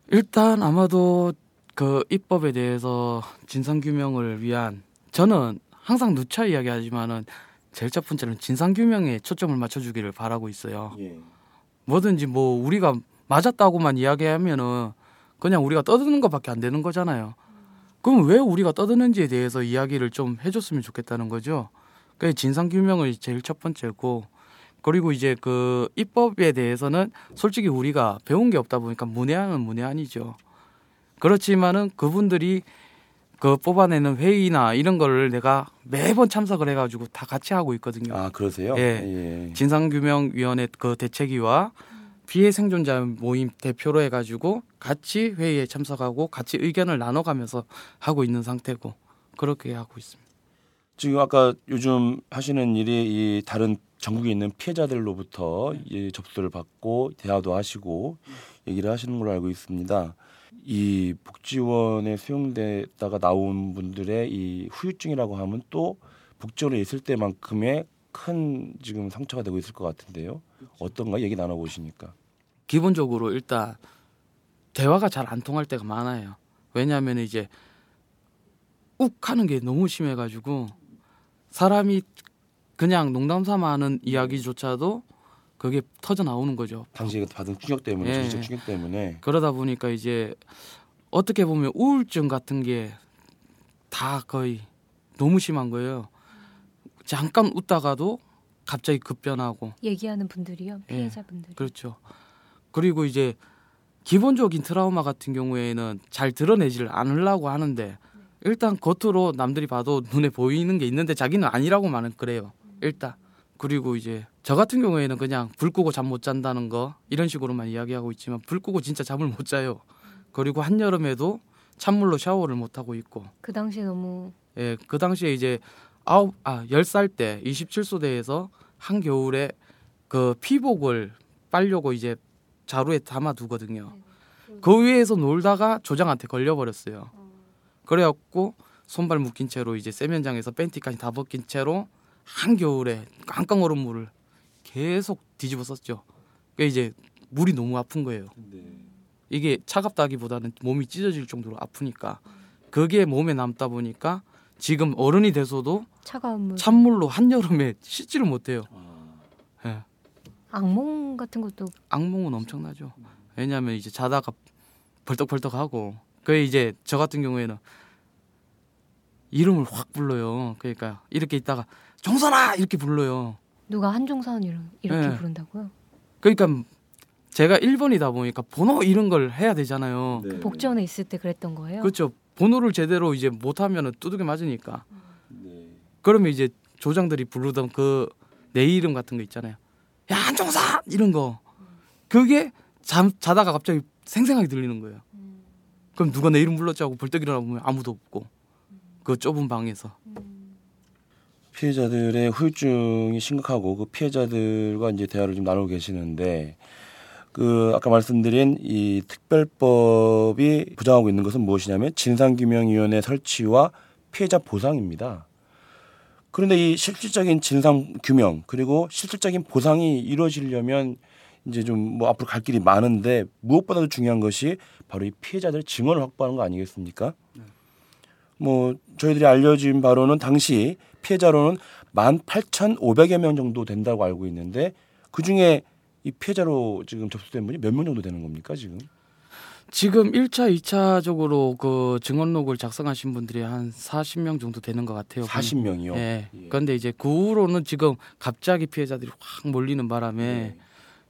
일단 아마도 그 입법에 대해서 진상규명을 위한 저는 항상 누차 이야기하지만은 제일 첫 번째는 진상규명에 초점을 맞춰주기를 바라고 있어요. 예. 뭐든지 뭐 우리가 맞았다고만 이야기하면은 그냥 우리가 떠드는 것밖에 안 되는 거잖아요. 그럼 왜 우리가 떠드는지에 대해서 이야기를 좀 해줬으면 좋겠다는 거죠. 그 진상규명이 제일 첫 번째고 그리고 이제 그 입법에 대해서는 솔직히 우리가 배운 게 없다 보니까 문외한은 문외한이죠. 그렇지만은 그분들이 그 뽑아내는 회의나 이런 거를 내가 매번 참석을 해가지고 다 같이 하고 있거든요. 아 그러세요? 예. 예. 진상규명위원회 그 대책위와 피해 생존자 모임 대표로 해가지고 같이 회의에 참석하고 같이 의견을 나눠가면서 하고 있는 상태고 그렇게 하고 있습니다. 지금 아까 요즘 하시는 일이 이 다른 전국에 있는 피해자들로부터 이 접수를 받고 대화도 하시고 얘기를 하시는 걸로 알고 있습니다. 이 복지원에 수용됐다가 나온 분들의 이 후유증이라고 하면 또 복지원에 있을 때만큼의 큰 지금 상처가 되고 있을 것 같은데요. 어떤가 얘기 나눠보시니까. 기본적으로 일단 대화가 잘 안 통할 때가 많아요. 왜냐하면 이제 욱하는 게 너무 심해가지고 사람이 그냥 농담삼아 하는 이야기조차도 그게 터져 나오는 거죠. 당시에 받은 충격 때문에, 정신적 충격 때문에. 그러다 보니까 이제 어떻게 보면 우울증 같은 게 다 거의 너무 심한 거예요. 잠깐 웃다가도 갑자기 급변하고 얘기하는 분들이요? 피해자분들이. 예, 그렇죠. 그리고 이제 기본적인 트라우마 같은 경우에는 잘 드러내지를 않으려고 하는데 일단 겉으로 남들이 봐도 눈에 보이는 게 있는데 자기는 아니라고만은 그래요. 일단. 그리고 이제 저 같은 경우에는 그냥 불 끄고 잠 못 잔다는 거 이런 식으로만 이야기하고 있지만 불 끄고 진짜 잠을 못 자요. 그리고 한여름에도 찬물로 샤워를 못 하고 있고. 그 당시에 너무. 예, 그 당시에 이제 10살 때 27소대에서 한겨울에 그 피복을 빨려고 이제 자루에 담아두거든요. 그 위에서 놀다가 조장한테 걸려버렸어요. 그래갖고 손발 묶인 채로 이제 세면장에서 팬티까지 다 벗긴 채로 한겨울에 깡깡 얼음 물을 계속 뒤집어 썼죠. 그러니까 이제 물이 너무 아픈 거예요. 이게 차갑다기보다는 몸이 찢어질 정도로 아프니까 그게 몸에 남다 보니까 지금 어른이 돼서도 차가운 물. 찬물로 한여름에 씻지를 못해요. 네. 악몽 같은 것도. 악몽은 엄청나죠. 왜냐하면 이제 자다가 벌떡벌떡하고 그 이제 저 같은 경우에는 이름을 확 불러요. 그러니까 이렇게 있다가 종선아 이렇게 불러요. 누가 한종선 이렇게 네. 부른다고요? 그러니까 제가 1번이다 보니까 번호 이런 걸 해야 되잖아요. 네. 그 복지원에 있을 때 그랬던 거예요? 그렇죠. 번호를 제대로 이제 못하면 두둑이 맞으니까. 네. 그러면 이제 조장들이 부르던 그 내 이름 같은 거 있잖아요. 야 한종사 이런 거. 그게 자다가 갑자기 생생하게 들리는 거예요. 그럼 누가 내 이름 불렀지 하고 벌떡 일어나 보면 아무도 없고. 그 좁은 방에서. 피해자들의 후유증이 심각하고 그 피해자들과 이제 대화를 좀 나누고 계시는데 그 아까 말씀드린 이 특별법이 보장하고 있는 것은 무엇이냐면 진상규명위원회 설치와 피해자 보상입니다. 그런데 이 실질적인 진상규명 그리고 실질적인 보상이 이루어지려면 이제 좀 뭐 앞으로 갈 길이 많은데 무엇보다도 중요한 것이 바로 이 피해자들의 증언을 확보하는 거 아니겠습니까? 뭐 저희들이 알려진 바로는 당시 피해자로는 18,500여 명 정도 된다고 알고 있는데 그중에 이 피해자로 지금 접수된 분이 몇 명 정도 되는 겁니까 지금? 지금 1차, 2차적으로 그 증언록을 작성하신 분들이 한 40명 정도 되는 것 같아요. 40명이요? 네. 예. 그런데 이제 그 후로는 지금 갑자기 피해자들이 확 몰리는 바람에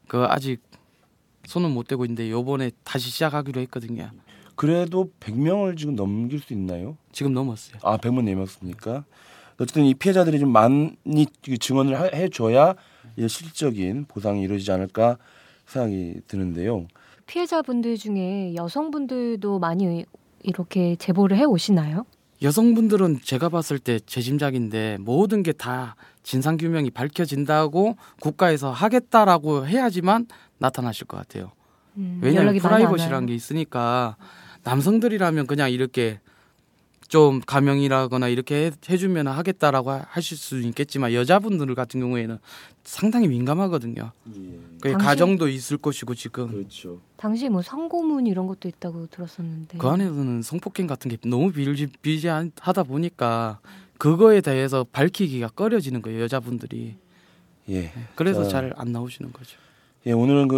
그 아직 손은 못 대고 있는데 요번에 다시 시작하기로 했거든요. 그래도 100명을 지금 넘길 수 있나요? 지금 넘었어요. 아, 100명 넘었습니까? 어쨌든 이 피해자들이 좀 많이 증언을 해줘야 실질적인 보상이 이루어지지 않을까 생각이 드는데요. 피해자분들 중에 여성분들도 많이 이렇게 제보를 해오시나요? 여성분들은 제가 봤을 때 제 짐작인데 모든 게 다 진상규명이 밝혀진다고 국가에서 하겠다라고 해야지만 나타나실 것 같아요. 왜냐하면 프라이버시라는 게 있으니까 남성들이라면 그냥 이렇게 좀 가명이라거나 이렇게 해주면 하겠다라고 하실 수 있겠지만 여자분들 같은 경우에는 상당히 민감하거든요. 예. 가정도 있을 것이고 지금. 그렇죠. 당시 뭐 상고문 이런 것도 있다고 들었었는데. 그 안에서는 성폭행 같은 게 너무 비일비재하다 보니까 그거에 대해서 밝히기가 꺼려지는 거예요. 여자분들이. 예. 그래서 잘 안 나오시는 거죠. 예, 오늘은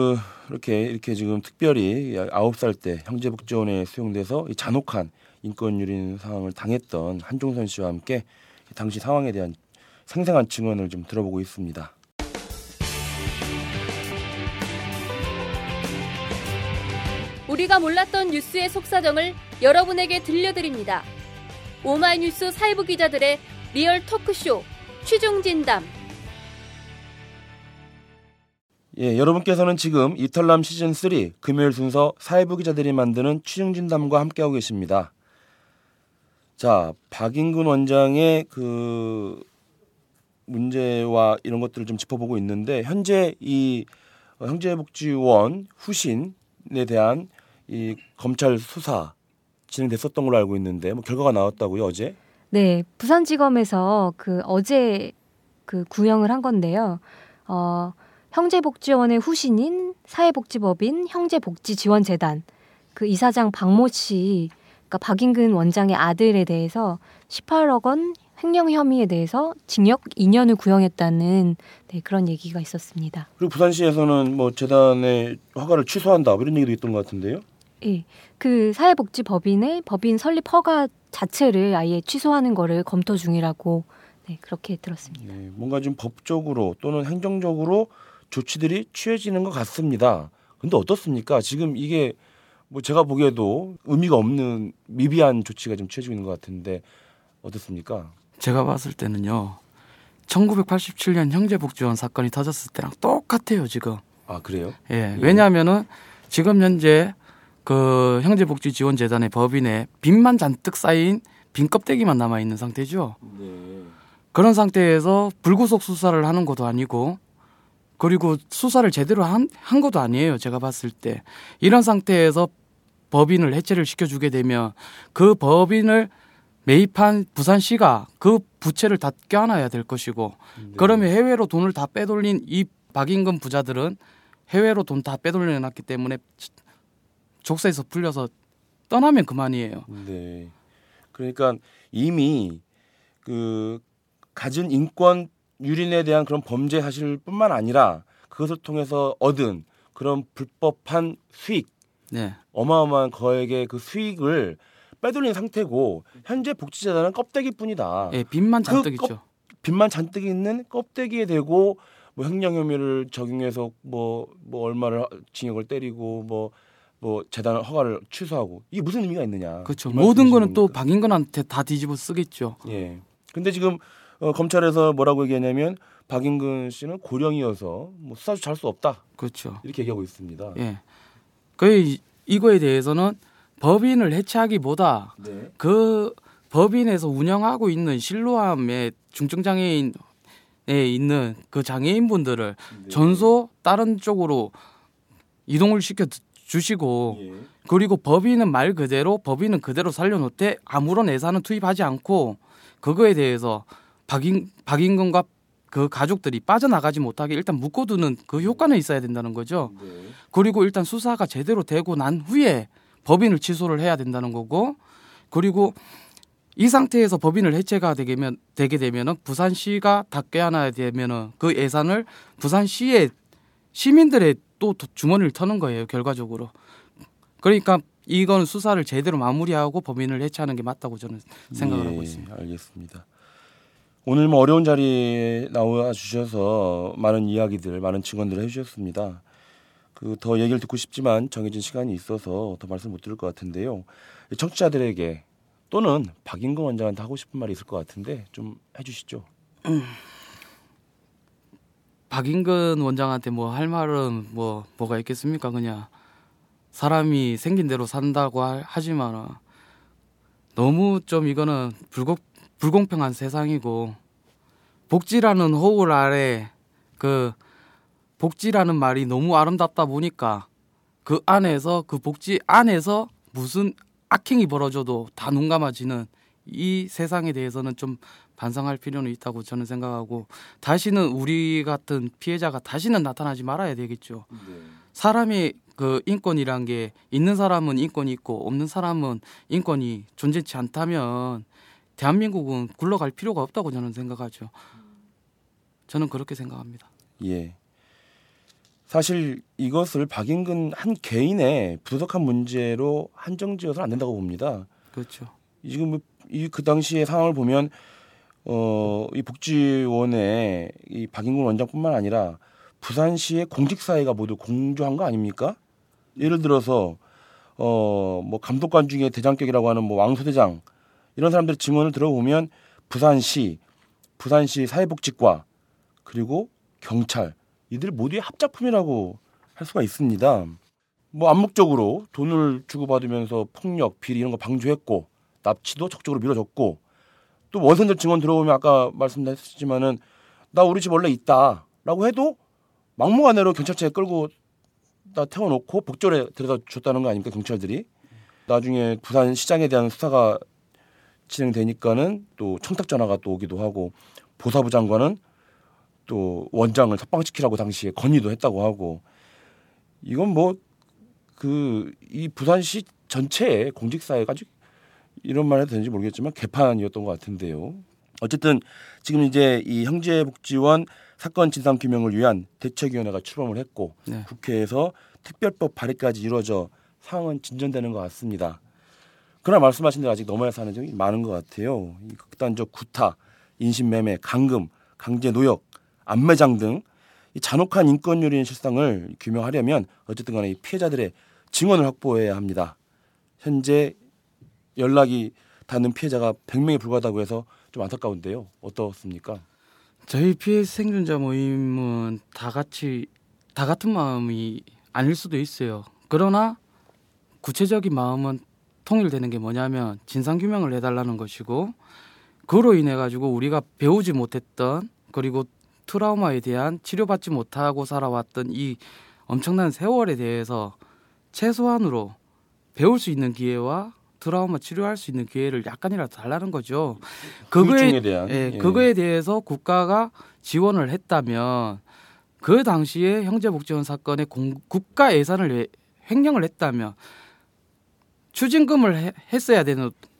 이렇게 지금 특별히 9살 때 형제복지원에 수용돼서 이 잔혹한 인권유린 상황을 당했던 한종선 씨와 함께 당시 상황에 대한 생생한 증언을 좀 들어보고 있습니다. 우리가 몰랐던 뉴스의 속사정을 여러분에게 들려드립니다. 오마이뉴스 사회부 기자들의 리얼 토크쇼 취중진담. 예, 여러분께서는 지금 이털남 시즌3 금요일 순서 사회부 기자들이 만드는 취중진담과 함께하고 계십니다. 자, 박인근 원장의 그 문제와 이런 것들을 좀 짚어보고 있는데 현재 이 형제복지원 후신에 대한 이 검찰 수사 진행됐었던 걸로 알고 있는데 뭐 결과가 나왔다고요, 어제? 네, 부산지검에서 어제 구형을 한 건데요. 형제복지원의 후신인 사회복지법인 형제복지지원재단 이사장 박모 씨 그러니까 박인근 원장의 아들에 대해서 18억 원 횡령 혐의에 대해서 징역 2년을 구형했다는 그런 얘기가 있었습니다. 그리고 부산시에서는 뭐 재단의 허가를 취소한다 이런 얘기도 있던 것 같은데요. 예, 사회복지법인의 법인 설립 허가 자체를 아예 취소하는 거를 검토 중이라고 그렇게 들었습니다. 네, 뭔가 좀 법적으로 또는 행정적으로 조치들이 취해지는 것 같습니다. 근데 어떻습니까? 지금 이게 뭐 제가 보기에도 의미가 없는 미비한 조치가 좀 취해지고 있는 것 같은데 어떻습니까? 제가 봤을 때는요. 1987년 형제복지원 사건이 터졌을 때랑 똑같아요 지금. 아 그래요? 예. 왜냐하면은 지금 현재 그 형제복지지원재단의 법인에 빚만 잔뜩 쌓인 빈 껍데기만 남아 있는 상태죠. 네. 그런 상태에서 불구속 수사를 하는 것도 아니고. 그리고 수사를 제대로 한 것도 아니에요. 제가 봤을 때. 이런 상태에서 법인을 해체를 시켜주게 되면 그 법인을 매입한 부산시가 그 부채를 다 껴안아야 될 것이고 네. 그러면 해외로 돈을 다 빼돌린 이 박인근 부자들은 해외로 돈 다 빼돌려놨기 때문에 족쇄에서 풀려서 떠나면 그만이에요. 네. 그러니까 이미 가진 인권 유린에 대한 그런 범죄 사실뿐만 아니라 그것을 통해서 얻은 그런 불법한 수익, 네. 어마어마한 거액의 그 수익을 빼돌린 상태고 현재 복지재단은 껍데기뿐이다. 예, 빚만 잔뜩 있죠. 빚만 잔뜩 있는 껍데기에 대고 뭐 횡령 혐의를 적용해서 뭐 얼마를 징역을 때리고 뭐 재단 허가를 취소하고 이게 무슨 의미가 있느냐. 그렇죠. 모든 거는 또 박인근한테 다 뒤집어 쓰겠죠. 예. 근데 지금 검찰에서 뭐라고 얘기하냐면 박인근 씨는 고령이어서 뭐 수사 잘 수 없다. 그렇죠. 이렇게 얘기하고 있습니다. 예. 이거에 대해서는 법인을 해체하기보다 네. 법인에서 운영하고 있는 실로암의 중증장애인에 있는 그 장애인분들을 네. 전소 다른 쪽으로 이동을 시켜주시고 예. 그리고 법인은 말 그대로 법인은 그대로 살려놓되 아무런 예산은 투입하지 않고 그거에 대해서 박인근과 그 가족들이 빠져나가지 못하게 일단 묶어두는 그 효과는 있어야 된다는 거죠. 네. 그리고 일단 수사가 제대로 되고 난 후에 법인을 취소를 해야 된다는 거고 그리고 이 상태에서 법인을 해체가 되게 되면은 부산시가 닫게 하나 되면은 그 예산을 부산시의 시민들의 또 주머니를 터는 거예요. 결과적으로. 그러니까 이건 수사를 제대로 마무리하고 법인을 해체하는 게 맞다고 저는 생각을 하고 있습니다. 알겠습니다. 오늘 뭐 어려운 자리에 나와 주셔서 많은 이야기들, 많은 증언들을 해주셨습니다. 그 더 얘기를 듣고 싶지만 정해진 시간이 있어서 더 말씀 못 드릴 것 같은데요. 청취자들에게 또는 박인근 원장한테 하고 싶은 말이 있을 것 같은데 좀 해주시죠. 박인근 원장한테 뭐 할 말은 뭐가 있겠습니까? 그냥 사람이 생긴 대로 산다고 하지만 너무 좀 이거는 불공평한 세상이고 복지라는 허울 아래 그 복지라는 말이 너무 아름답다 보니까 그 복지 안에서 무슨 악행이 벌어져도 다 눈 감아지는 이 세상에 대해서는 좀 반성할 필요는 있다고 저는 생각하고 다시는 우리 같은 피해자가 다시는 나타나지 말아야 되겠죠. 사람이 그 인권이란 게 있는 사람은 인권이 있고 없는 사람은 인권이 존재치 않다면 대한민국은 굴러갈 필요가 없다고 저는 생각하죠. 저는 그렇게 생각합니다. 예. 사실 이것을 박인근 한 개인의 부도덕한 문제로 한정지어서는 안 된다고 봅니다. 그렇죠. 지금 그 당시의 상황을 보면 이 복지원의 이 박인근 원장뿐만 아니라 부산시의 공직사회가 모두 공조한 거 아닙니까? 예를 들어서 뭐 감독관 중에 대장격이라고 하는 뭐 왕소대장 이런 사람들의 증언을 들어보면 부산시 사회복지과 그리고 경찰 이들 모두의 합작품이라고 할 수가 있습니다. 뭐 암묵적으로 돈을 주고받으면서 폭력, 비리 이런 거 방조했고 납치도 적극적으로 밀어줬고 또 원선들 증언 들어보면 아까 말씀드렸지만은 나 우리 집 원래 있다라고 해도 막무가내로 경찰차에 끌고 다 태워놓고 복절에 데려다 줬다는 거 아닙니까 경찰들이? 나중에 부산시장에 대한 수사가 진행되니까는 또 청탁 전화가 또 오기도 하고 보사부 장관은 또 원장을 석방시키라고 당시에 건의도 했다고 하고 이건 뭐 그 이 부산시 전체의 공직사회가 아직 이런 말 해도 되는지 모르겠지만 개판이었던 것 같은데요. 어쨌든 지금 이제 이 형제복지원 사건 진상 규명을 위한 대책위원회가 출범을 했고 네. 국회에서 특별법 발의까지 이루어져 상황은 진전되는 것 같습니다. 그러나 말씀하신 대로 아직 넘어야 하는 점이 많은 것 같아요. 이 극단적 구타, 인신매매, 감금, 강제 노역, 암매장 등 이 잔혹한 인권유린 실상을 규명하려면 어쨌든 간에 이 피해자들의 증언을 확보해야 합니다. 현재 연락이 닿는 피해자가 100명에 불과하다고 해서 좀 안타까운데요. 어떻습니까? 저희 피해 생존자 모임은 다 같은 마음이 아닐 수도 있어요. 그러나 구체적인 마음은 통일되는 게 뭐냐면 진상규명을 해달라는 것이고 그로 인해 가지고 우리가 배우지 못했던 그리고 트라우마에 대한 치료받지 못하고 살아왔던 이 엄청난 세월에 대해서 최소한으로 배울 수 있는 기회와 트라우마 치료할 수 있는 기회를 약간이라도 달라는 거죠. 그거에 대해서 국가가 지원을 했다면 그 당시에 형제복지원 사건에 국가 예산을 횡령을 했다면 추징금을 했어야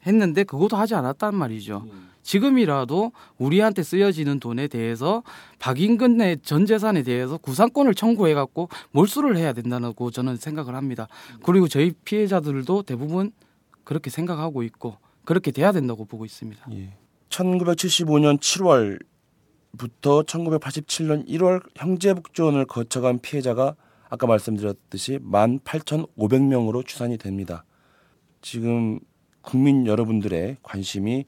했는데 그것도 하지 않았단 말이죠. 지금이라도 우리한테 쓰여지는 돈에 대해서 박인근의 전 재산에 대해서 구상권을 청구해갖고 몰수를 해야 된다고 저는 생각을 합니다. 그리고 저희 피해자들도 대부분 그렇게 생각하고 있고 그렇게 돼야 된다고 보고 있습니다. 예. 1975년 7월부터 1987년 1월 형제복지원을 거쳐간 피해자가 아까 말씀드렸듯이 18,500명으로 추산이 됩니다. 지금 국민 여러분들의 관심이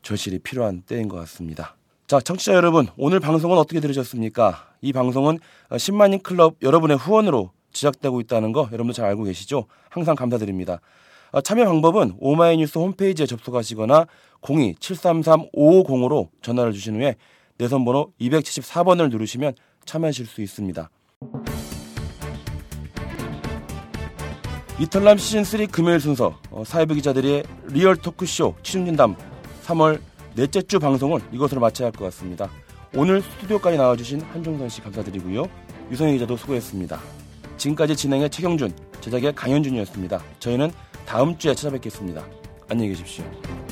절실히 필요한 때인 것 같습니다. 자, 청취자 여러분, 오늘 방송은 어떻게 들으셨습니까? 이 방송은 10만인 클럽 여러분의 후원으로 제작되고 있다는 거 여러분도 잘 알고 계시죠? 항상 감사드립니다. 참여 방법은 오마이뉴스 홈페이지에 접속하시거나 02-733-550으로 전화를 주신 후에 내선 번호 274번을 누르시면 참여하실 수 있습니다. 이털남 시즌3 금요일 순서 사회부 기자들의 리얼 토크쇼 취중진담 3월 넷째 주 방송을 이것으로 마쳐야 할 것 같습니다. 오늘 스튜디오까지 나와주신 한종선 씨 감사드리고요. 유성애 기자도 수고했습니다. 지금까지 진행의 최경준, 제작의 강현준이었습니다. 저희는 다음 주에 찾아뵙겠습니다. 안녕히 계십시오.